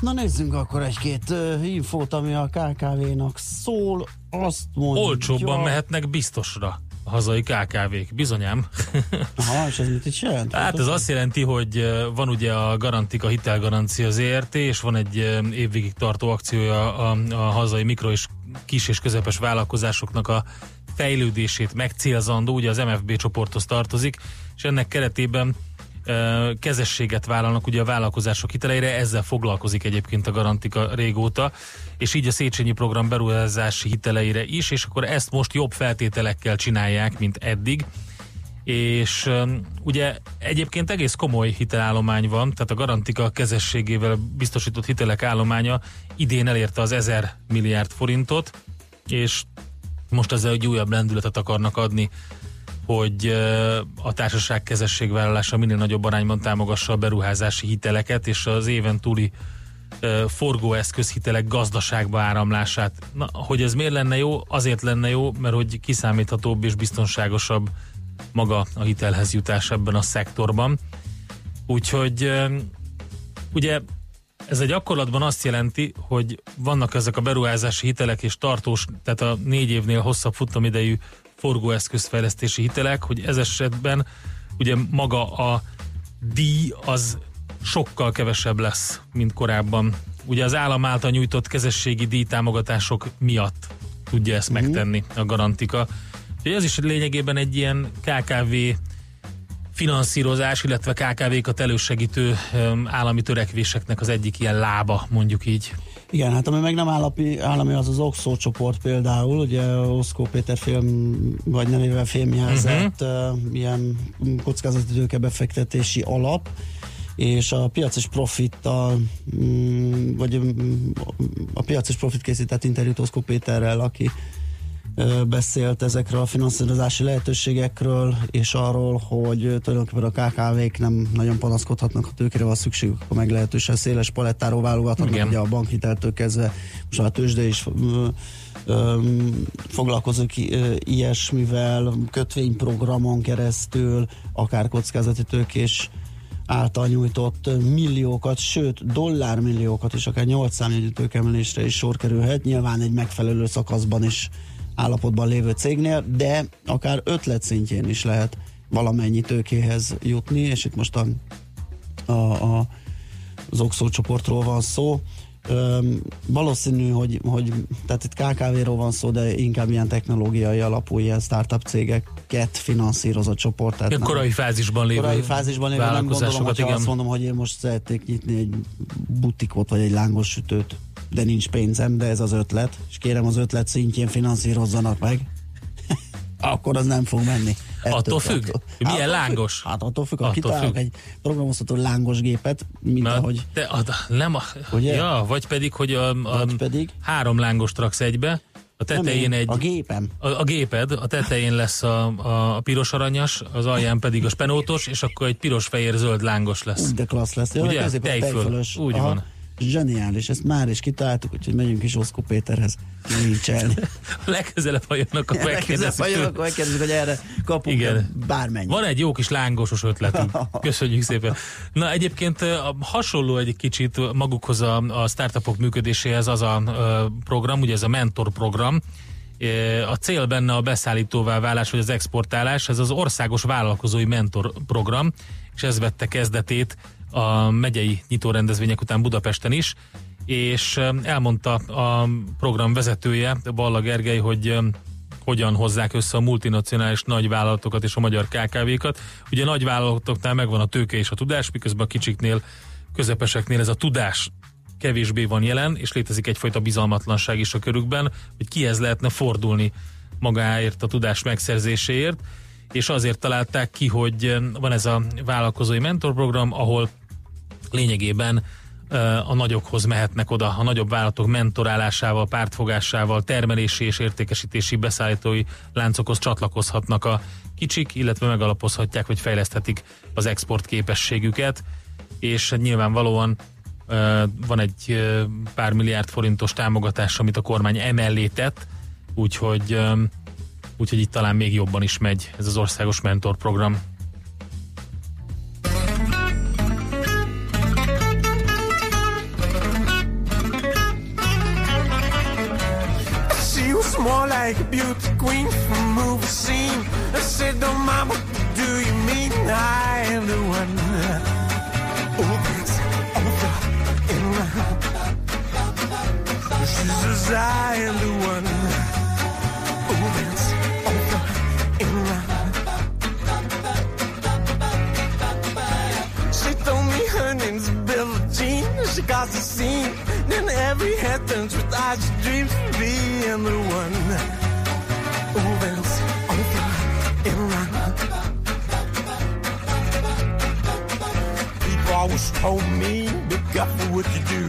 Na nézzünk akkor egy-két infót, ami a KKV-nak szól. Azt mondja... Olcsóbban mehetnek biztosra a hazai KKV-k, bizonyám. Aha, és ez mit is jelent? Hát ez azt jelenti, hogy van ugye a Garantika hitelgarancia ZRT, és van egy évvégig tartó akciója a hazai mikro és kis és közepes vállalkozásoknak a fejlődését megcélzandó, ugye az MFB csoporthoz tartozik, és ennek keretében kezességet vállalnak ugye a vállalkozások hiteleire, ezzel foglalkozik egyébként a Garantika régóta, és így a Széchenyi program beruházási hiteleire is, és akkor ezt most jobb feltételekkel csinálják, mint eddig, és ugye egyébként egész komoly hitelállomány van, tehát a Garantika kezességével biztosított hitelek állománya idén elérte az 1000 milliárd forintot, és most ezzel egy újabb lendületet akarnak adni, hogy a társaság kezességvállalása minél nagyobb arányban támogassa a beruházási hiteleket, és az éven túli forgóeszközhitelek gazdaságba áramlását. Na, hogy ez miért lenne jó? Azért lenne jó, mert hogy kiszámíthatóbb és biztonságosabb maga a hitelhez jutás ebben a szektorban. Úgyhogy ugye ez a gyakorlatban azt jelenti, hogy vannak ezek a beruházási hitelek és tartós, tehát a 4 évnél hosszabb futamidejű forgóeszközfejlesztési hitelek, hogy ez esetben ugye maga a díj az sokkal kevesebb lesz, mint korábban. Ugye az állam által nyújtott kezességi díjtámogatások miatt tudja ezt megtenni a Garantika. Ugye ez is lényegében egy ilyen KKV finanszírozás, illetve KKV-kat elősegítő állami törekvéseknek az egyik ilyen lába, mondjuk így. Igen, hát ami meg nem állami, az az Oxo csoport például, ugye Oszkó Péter film, vagy nevével filmjelzett, ilyen kockázati tőkebefektetési alap, és a piac és profittal, vagy a piac és profit készített interjút Oszkó Péterrel, aki beszélt ezekről a finanszírozási lehetőségekről, és arról, hogy tulajdonképpen a KKV-k nem nagyon panaszkodhatnak, ha tőkére van szükségük, akkor meglehetősen széles palettáról válogatnak, ugye a bankhiteltől kezdve, most már a tőzsde is foglalkozik ilyesmivel, kötvényprogramon keresztül, akár kockázati tőkés által nyújtott milliókat, sőt dollármilliókat, és akár 8 számjegyű tőkeemelésre is sor kerülhet, nyilván egy megfelelő szakaszban is állapotban lévő cégnél, de akár ötlet szintjén is lehet valamennyi tőkéhez jutni, és itt most az Oxo csoportról van szó. Valószínű, hogy tehát itt KKV-ról van szó, de inkább ilyen technológiai alapú, ilyen startup cégeket finanszíroz a csoport. Tehát korai fázisban lévő nem gondolom, hogyha azt mondom, hogy én most szeretnék nyitni egy butikot, vagy egy lángos sütőt, de nincs pénzem, de ez az ötlet, és kérem az ötlet szintjén finanszírozzanak meg, akkor az nem fog menni. Attól függ? Milyen lángos? Hát attól függ, ha kitálok egy programozható lángos gépet, mint ahogy... Ja, vagy pedig, hogy a 3 lángost raksz egybe, a tetején egy... A gépem. A géped, a tetején lesz a piros aranyas, az alján pedig a spenótos, és akkor egy piros-fehér-zöld lángos lesz. Úgy de klassz lesz. Ugye? Tejfölös. Úgy van. Zseniális, ezt már is kitáltuk, úgyhogy megyünk is Oszkó Péterhez nincselni. Legközelebb hajönnek, akkor megkérdezzük, hogy erre kapunk bármennyi. Van egy jó kis lángosos ötletünk. Köszönjük szépen. Na egyébként hasonló egy kicsit magukhoz a startupok működéséhez az a program, ugye ez a mentor program. A cél benne a beszállítóvá válás, vagy az exportálás, ez az országos vállalkozói mentor program, és ez vette kezdetét a megyei nyitórendezvények után Budapesten is, és elmondta a program vezetője, Balla Gergely, hogy hogyan hozzák össze a multinacionális nagyvállalatokat és a magyar KKV-kat. Ugye a nagyvállalatoknál megvan a tőke és a tudás, miközben a kicsiknél, közepeseknél ez a tudás kevésbé van jelen, és létezik egyfajta bizalmatlanság is a körükben, hogy kihez lehetne fordulni magáért a tudás megszerzéséért, és azért találták ki, hogy van ez a vállalkozói mentorprogram, ahol lényegében a nagyokhoz mehetnek oda, a nagyobb vállalatok mentorálásával, pártfogásával, termelési és értékesítési beszállítói láncokhoz csatlakozhatnak a kicsik, illetve megalapozhatják, hogy fejleszthetik az export képességüket, és nyilvánvalóan van egy pár milliárd forintos támogatás, amit a kormány emellé tett, úgyhogy itt talán még jobban is megy ez az országos mentorprogram. She was more like a beauty queen from a movie scene. I said, oh mama, do you mean I am the one? Oh, that's over and around. She says, I am the one. Oh, that's over and around. She told me her name's Billie Jean. She got the scene. Then every head turns with eyes she dreams of being the one. Oh, that's over and around. People always told me, be careful what you do.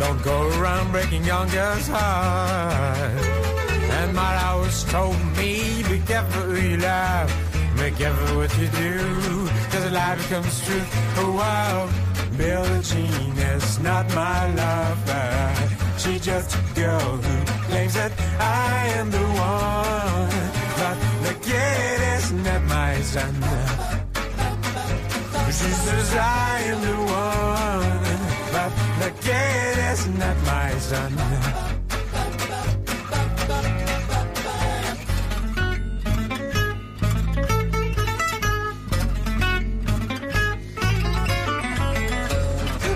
Don't go around breaking young girls' hearts. And my house told me, be careful who you love, be careful what you do, cause a lie becomes true. Oh wow, Billie Jean is not my lover. She's just a girl who claims that I am the one. But the kid is not my son. She says I am the one. But the kid is not my son.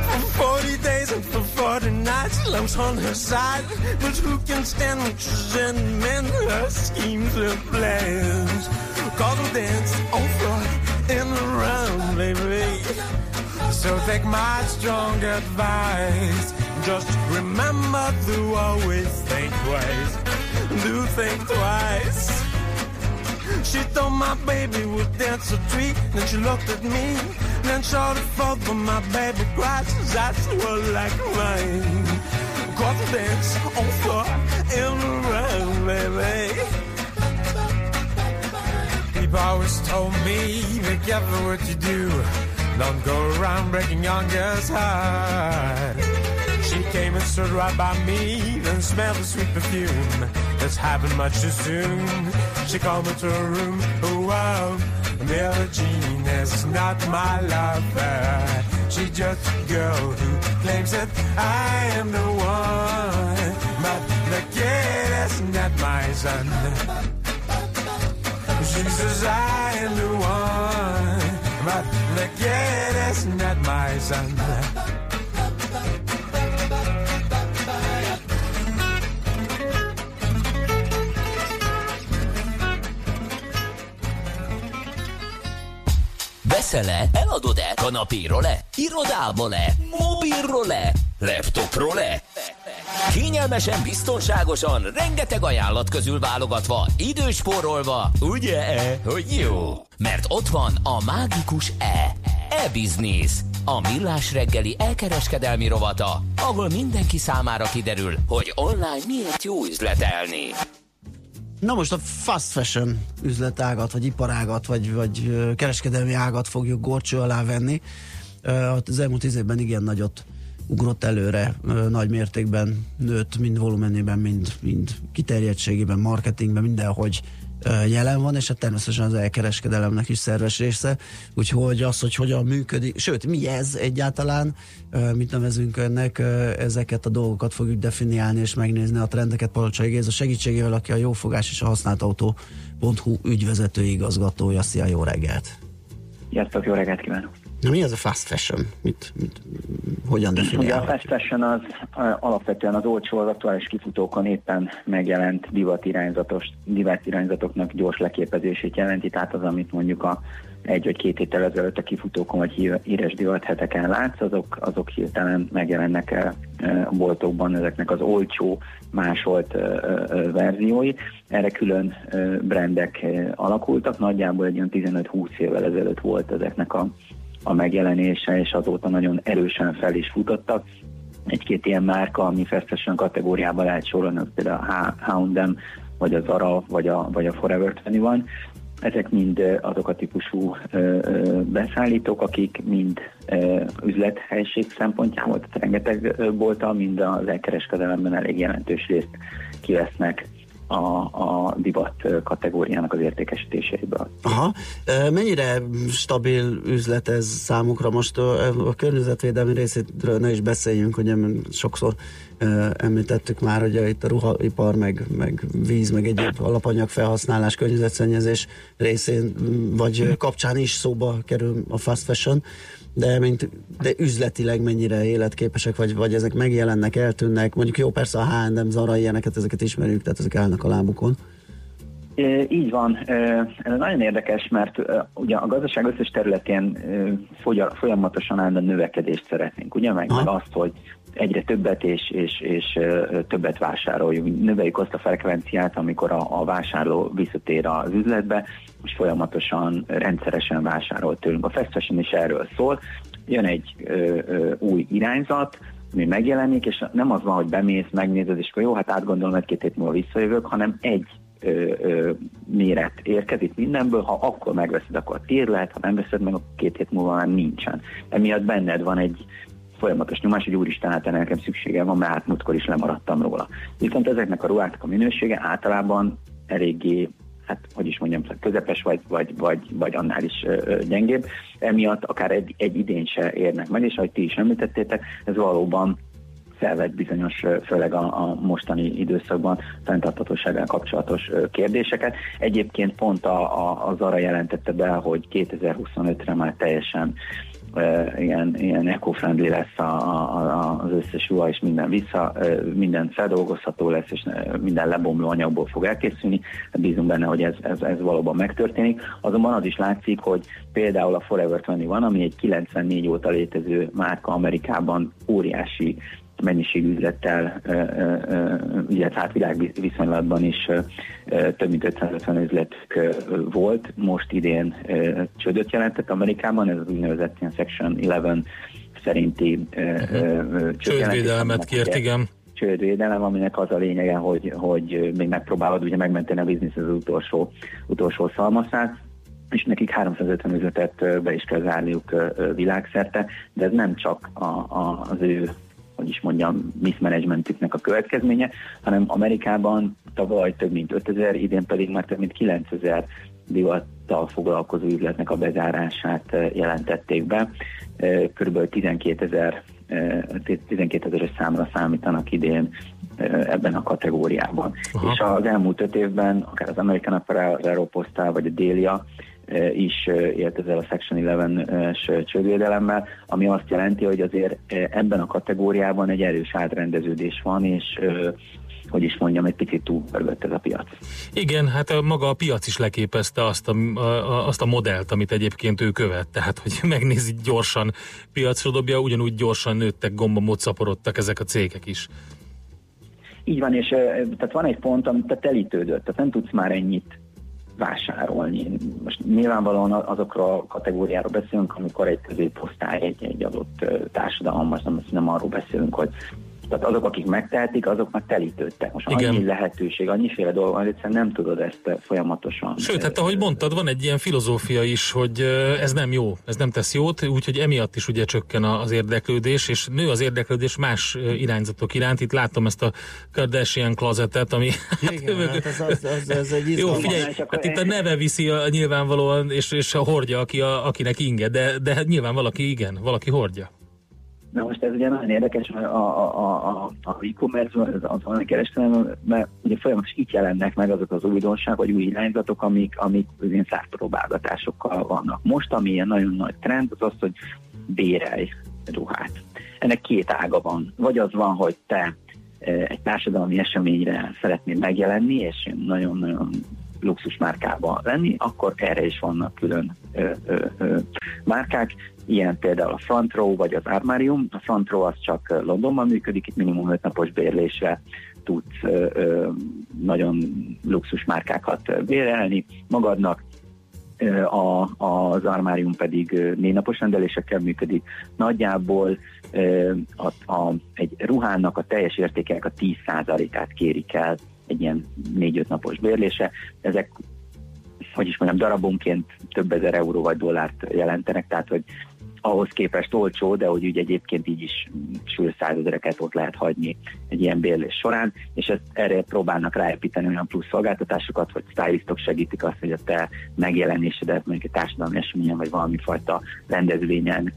For 40 days and for 40 nights, love's on her side. But who can stand when she's in men, her schemes, her plans? Cause we'll dance on floor and around, baby. So take my strong advice. Just remember to always think twice. Do think twice. She thought my baby would dance a treat. Then she looked at me. Then shot it forth, but my baby cried. She's eyes were like mine. Got to dance on floor and around, baby. People always told me, be careful what you do. Don't go around breaking young girls' hearts. She came and stood right by me, then smelled the sweet perfume. This happened much too soon. She called me to her room. Oh, wow, Billie Jean is not my lover. She's just a girl who claims that I am the one. But the kid is not my son. She says I am the one. But the kid is not my son. Veszel-e? Eladod-e? Kanapéról-e? Irodából-e? Mobilról-e? Laptopról-e? Kényelmesen, biztonságosan, rengeteg ajánlat közül válogatva, időspórolva, ugye, hogy jó? Mert ott van a mágikus e-business, a Millás reggeli elkereskedelmi rovata, ahol mindenki számára kiderül, hogy online miért jó üzletelni. Na most a fast fashion üzletágat, vagy iparágat, vagy kereskedelmi ágat fogjuk górcső alá venni. Az elmúlt 10 évben igen nagyot ugrott előre, nagy mértékben nőtt, mind volumenében, mind kiterjedtségében, marketingben, mindenhogy jelen van, és hát természetesen az elkereskedelemnek is szerves része, úgyhogy az, hogy hogyan működik, sőt, mi ez egyáltalán, mit nevezünk ennek, ezeket a dolgokat fogjuk definiálni és megnézni a trendeket Palocsai Géza segítségével, aki a Jófogás és a használtautó.hu ügyvezető igazgatója. Szia, jó reggelt! Sziasztok, jó reggelt kívánok! Na, mi az a fast fashion? Hogyan definiálhatjuk? Ugye a fast fashion az alapvetően az olcsó, az aktuális kifutókon éppen megjelent divatirányzatoknak gyors leképezését jelenti, tehát az, amit mondjuk egy vagy két héttel ezelőtt a kifutókon vagy híres divatheteken látsz, azok hirtelen megjelennek a boltokban, ezeknek az olcsó, másolt verziói. Erre külön brandek alakultak, nagyjából egy olyan 15-20 évvel ezelőtt volt ezeknek a megjelenése, és azóta nagyon erősen fel is futottak. Egy-két ilyen márka, ami fast fashion kategóriában lehet sorolni, az például a H&M, vagy a Zara, vagy a Forever 21. Ezek mind azok a típusú beszállítók, akik mind üzlethelyiség szempontjából, tehát rengeteg bolttal, mind az elkereskedelemben elég jelentős részt kivesznek a divat kategóriának az értékesítéseiből. Aha. Mennyire stabil üzlet ez számukra? Most a környezetvédelmi részéről ne is beszéljünk, hogy sokszor említettük már, hogy itt a ruhaipar, meg víz, meg egyéb alapanyag felhasználás, környezetszennyezés részén, vagy kapcsán is szóba kerül a fast fashion, de üzletileg mennyire életképesek, vagy ezek megjelennek, eltűnnek, mondjuk jó, persze a H&M, Zara, ilyeneket, ezeket ismerjük, tehát ezek állnak a lábukon. Így van. Ez nagyon érdekes, mert ugye a gazdaság összes területén folyamatosan állandó növekedést szeretnénk, ugye, meg azt, hogy egyre többet és többet vásároljunk. Növeljük azt a frekvenciát, amikor a vásárló visszatér az üzletbe, és folyamatosan, rendszeresen vásárol tőlünk. A fast fashion is erről szól. Jön egy új irányzat, ami megjelenik, és nem az van, hogy bemész, megnézed, és akkor jó, hát átgondolom, egy-két hét múlva visszajövök, hanem egy méret érkezik mindenből, ha akkor megveszed, akkor tiéd lehet, ha nem veszed meg, akkor 2 hét múlva már nincsen. Emiatt benned van egy folyamatos nyomás, hogy úristen, hát nekem szükségem van, mert hát múltkor is lemaradtam róla. Viszont ezeknek a ruháknak a minősége általában eléggé, hát hogy is mondjam, közepes vagy annál is gyengébb. Emiatt akár egy idén se érnek meg, és ahogy ti is említettétek, ez valóban felvett bizonyos, főleg a mostani időszakban fenntarthatósággal kapcsolatos kérdéseket. Egyébként pont a Zara jelentette be, hogy 2025-re már teljesen ilyen eco-friendly lesz az összes ruha, és minden feldolgozható lesz, és minden lebomló anyagból fog elkészülni. Bízunk benne, hogy ez valóban megtörténik. Azonban az is látszik, hogy például a Forever 21, ami egy 94 óta létező márka Amerikában, óriási mennyiségű üzlettel, illetve hát világviszonylatban is több mint 550 üzletük volt, most idén csődöt jelentett Amerikában, ez az úgynevezett Section 11 szerinti csődvédelmet kért, igen. Csődvédelem, aminek az a lényege, hogy még megpróbálod ugye megmenteni a biznisz az utolsó szalmaszát, és nekik 350 üzletet be is kell zárniuk világszerte, de ez nem csak az ő, hogy is mondjam, mismanagementüknek a következménye, hanem Amerikában tavaly több mint 5000, idén pedig már több mint 9000 divattal foglalkozó üzletnek a bezárását jelentették be. Körülbelül 12 ezeres számra számítanak idén ebben a kategóriában. Aha. És az elmúlt 5 évben, akár az American Apparel, az Aeropostale vagy a Delia is élt ezzel a Section 11-es csődvédelemmel, ami azt jelenti, hogy azért ebben a kategóriában egy erős átrendeződés van, és hogy is mondjam, egy picit túlpörgött ez a piac. Igen, hát maga a piac is leképezte azt a modellt, amit egyébként ő követ, tehát hogy megnézi, gyorsan piacra dobja, ugyanúgy gyorsan nőttek, gombamód szaporodtak ezek a cégek is. Így van, és tehát van egy pont, amit telítődött, tehát nem tudsz már ennyit vásárolni. Most nyilvánvalóan azokra a kategóriára beszélünk, amikor egy középosztály, egy adott társadalom, most nem arról beszélünk, hogy tehát azok, akik megtehetik, azok már telítődtek. Most igen, annyi lehetőség, annyiféle dolog van, egyszerűen nem tudod ezt folyamatosan. Sőt, hát ahogy mondtad, van egy ilyen filozófia is, hogy ez nem jó, ez nem tesz jót, úgyhogy emiatt is ugye csökken az érdeklődés, és nő az érdeklődés más irányzatok iránt. Itt látom ezt a Kardashian closetet, ami... Igen, hát ez egy izgalom. Jó, figyelj, hát itt a neve viszi nyilvánvalóan, és hordja, akinek inge, de nyilván valaki hordja. Na most ez ugye nagyon érdekes, mert a e-commerce, az online kereskedelem, mert ugye folyamatosan itt jelennek meg azok az újdonság, vagy új irányzatok, amik az ilyen szárpróbálgatásokkal vannak. Most, ami ilyen nagyon nagy trend, az az, hogy bérelj ruhát. Ennek 2 ága van. Vagy az van, hogy te egy társadalmi eseményre szeretnél megjelenni, és nagyon-nagyon luxus márkában lenni, akkor erre is vannak külön márkák, ilyen például a Front Row vagy az Armarium. A Front Row az csak Londonban működik, itt minimum 5 napos bérlésre tudsz nagyon luxus márkákat bérelni magadnak, az Armarium pedig 4 napos rendelésekkel működik. Nagyjából egy ruhának a teljes értékének a 10%-át kérik el egy ilyen 4-5 napos bérlése. Ezek, hogy is mondjam, darabonként több ezer euró vagy dollárt jelentenek, tehát hogy ahhoz képest olcsó, de hogy ugye egyébként így is sűrűszázezreket ott lehet hagyni egy ilyen bérlés során, és ezt erre próbálnak ráépíteni olyan plusz szolgáltatásokat, hogy stylistok segítik azt, hogy a te megjelenésedet mondjuk egy társadalmi eseményen, vagy valami fajta rendezvényen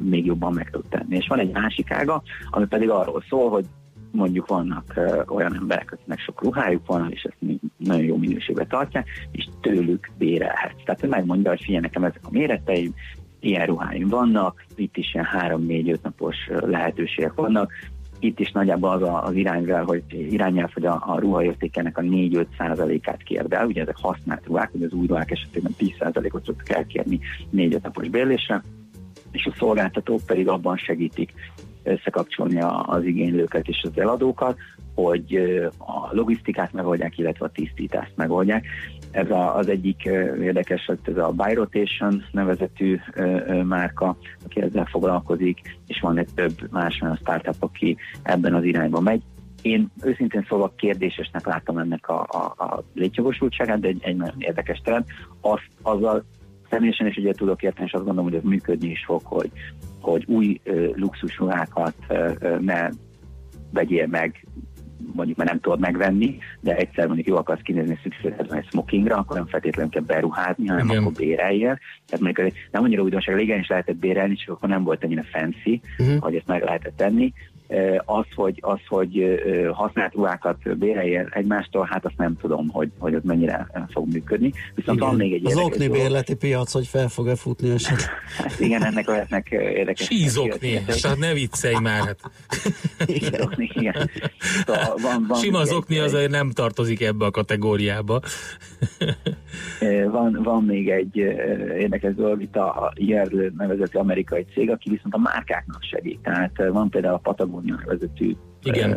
még jobban meg tud tenni. És van egy másik ága, ami pedig arról szól, hogy mondjuk vannak olyan emberek, akiknek sok ruhájuk van, és ezt nagyon jó minőségben tartják, és tőlük bérelhetsz. Tehát ő megmondja, hogy figyelj, nekem ezek a méreteim, ilyen ruháim vannak, itt is ilyen 3-4-5 napos lehetőségek vannak, itt is nagyjából az az irányelv, hogy a ruhaértékének a 4-5%-át kérd el, ugye ezek használt ruhák, hogy az új ruhák esetében 10%-ot csak kell kérni 4-5 napos bérlésre, és a szolgáltatók pedig abban segítik összekapcsolni az igénylőket és az eladókat, hogy a logisztikát megoldják, illetve a tisztítást megoldják. Ez az egyik érdekes, hogy ez a Buy Rotation nevezetű márka, aki ezzel foglalkozik, és van egy több más olyan startup, aki ebben az irányban megy. Én őszintén szólva kérdésesnek láttam ennek a létjogosultságát, de egy nagyon érdekes terület. Azzal személyesen is ugye tudok érteni, és azt gondolom, hogy ez működni is fog, hogy új luxusruhákat ne vegyél meg, mondjuk már nem tudod megvenni, de egyszer mondjuk jó akarsz kinézni, szükséged van egy smokingra, akkor nem feltétlenül kell beruházni, hanem igen, akkor béreljél. Tehát mondjuk nem annyira újdonság, régen is lehetett bérelni, csak akkor nem volt ennyire fancy, hogy ezt meg lehetett tenni. Az, hogy használt ruhákat béreljél egymástól, hát azt nem tudom, hogy ott mennyire fog működni. Viszont igen, van még egy az okni bérleti piac, hogy fel fog-e futni esetleg. Hát igen, ennek lehetnek érdekes. Sízokni, tehát ne viccelj már. Hát. Sízokni, igen. Szóval van sima zokni azért nem tartozik ebbe a kategóriába. Van még egy érdekes dolog, itt a Yale nevezetű amerikai cég, aki viszont a márkáknak segít. Tehát van például a Patagonia vezető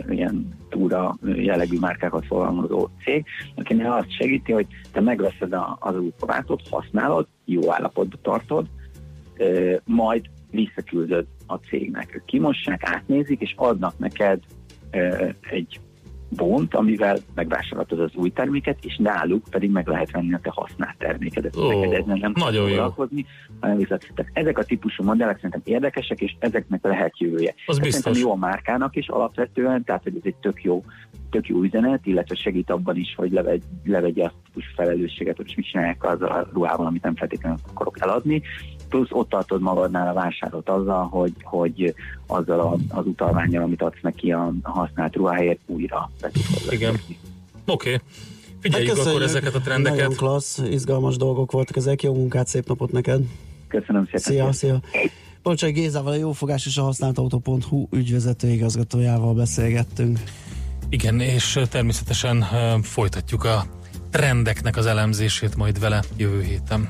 ilyen túra jellegű márkákat forgalmazó cég, akinek azt segíti, hogy te megveszed az új kabátot, használod, jó állapotba tartod, majd visszaküldöd a cégnek. Ők kimossák, átnézik, és adnak neked egy bont, amivel megvásároltad az új terméket, és náluk pedig meg lehet venni a te használt termékedet. Nem nagyon jó. Ezek a típusú modellek szerintem érdekesek, és ezeknek lehet jövője. Szerintem jó a márkának is alapvetően, tehát hogy ez egy tök jó üzenet, illetve segít abban is, hogy levegye azt a típusú felelősséget, hogy mit csinálják azzal a ruhával, amit nem feltétlenül akarok eladni. Plusz ott tartod magadnál a vásárot azzal, hogy azzal az utalvánnyal, amit adsz neki a használt ruháért, újra be tud hozzá. Igen. Oké. Figyeljük akkor ezeket a trendeket. Nagyon klassz, izgalmas dolgok voltak ezek. Jó munkát, szép napot neked. Köszönöm szépen. Szia. Polcsai Gézával, a Jófogás és a használtautó.hu ügyvezető igazgatójával beszélgettünk. Igen, és természetesen folytatjuk a trendeknek az elemzését majd vele jövő héten.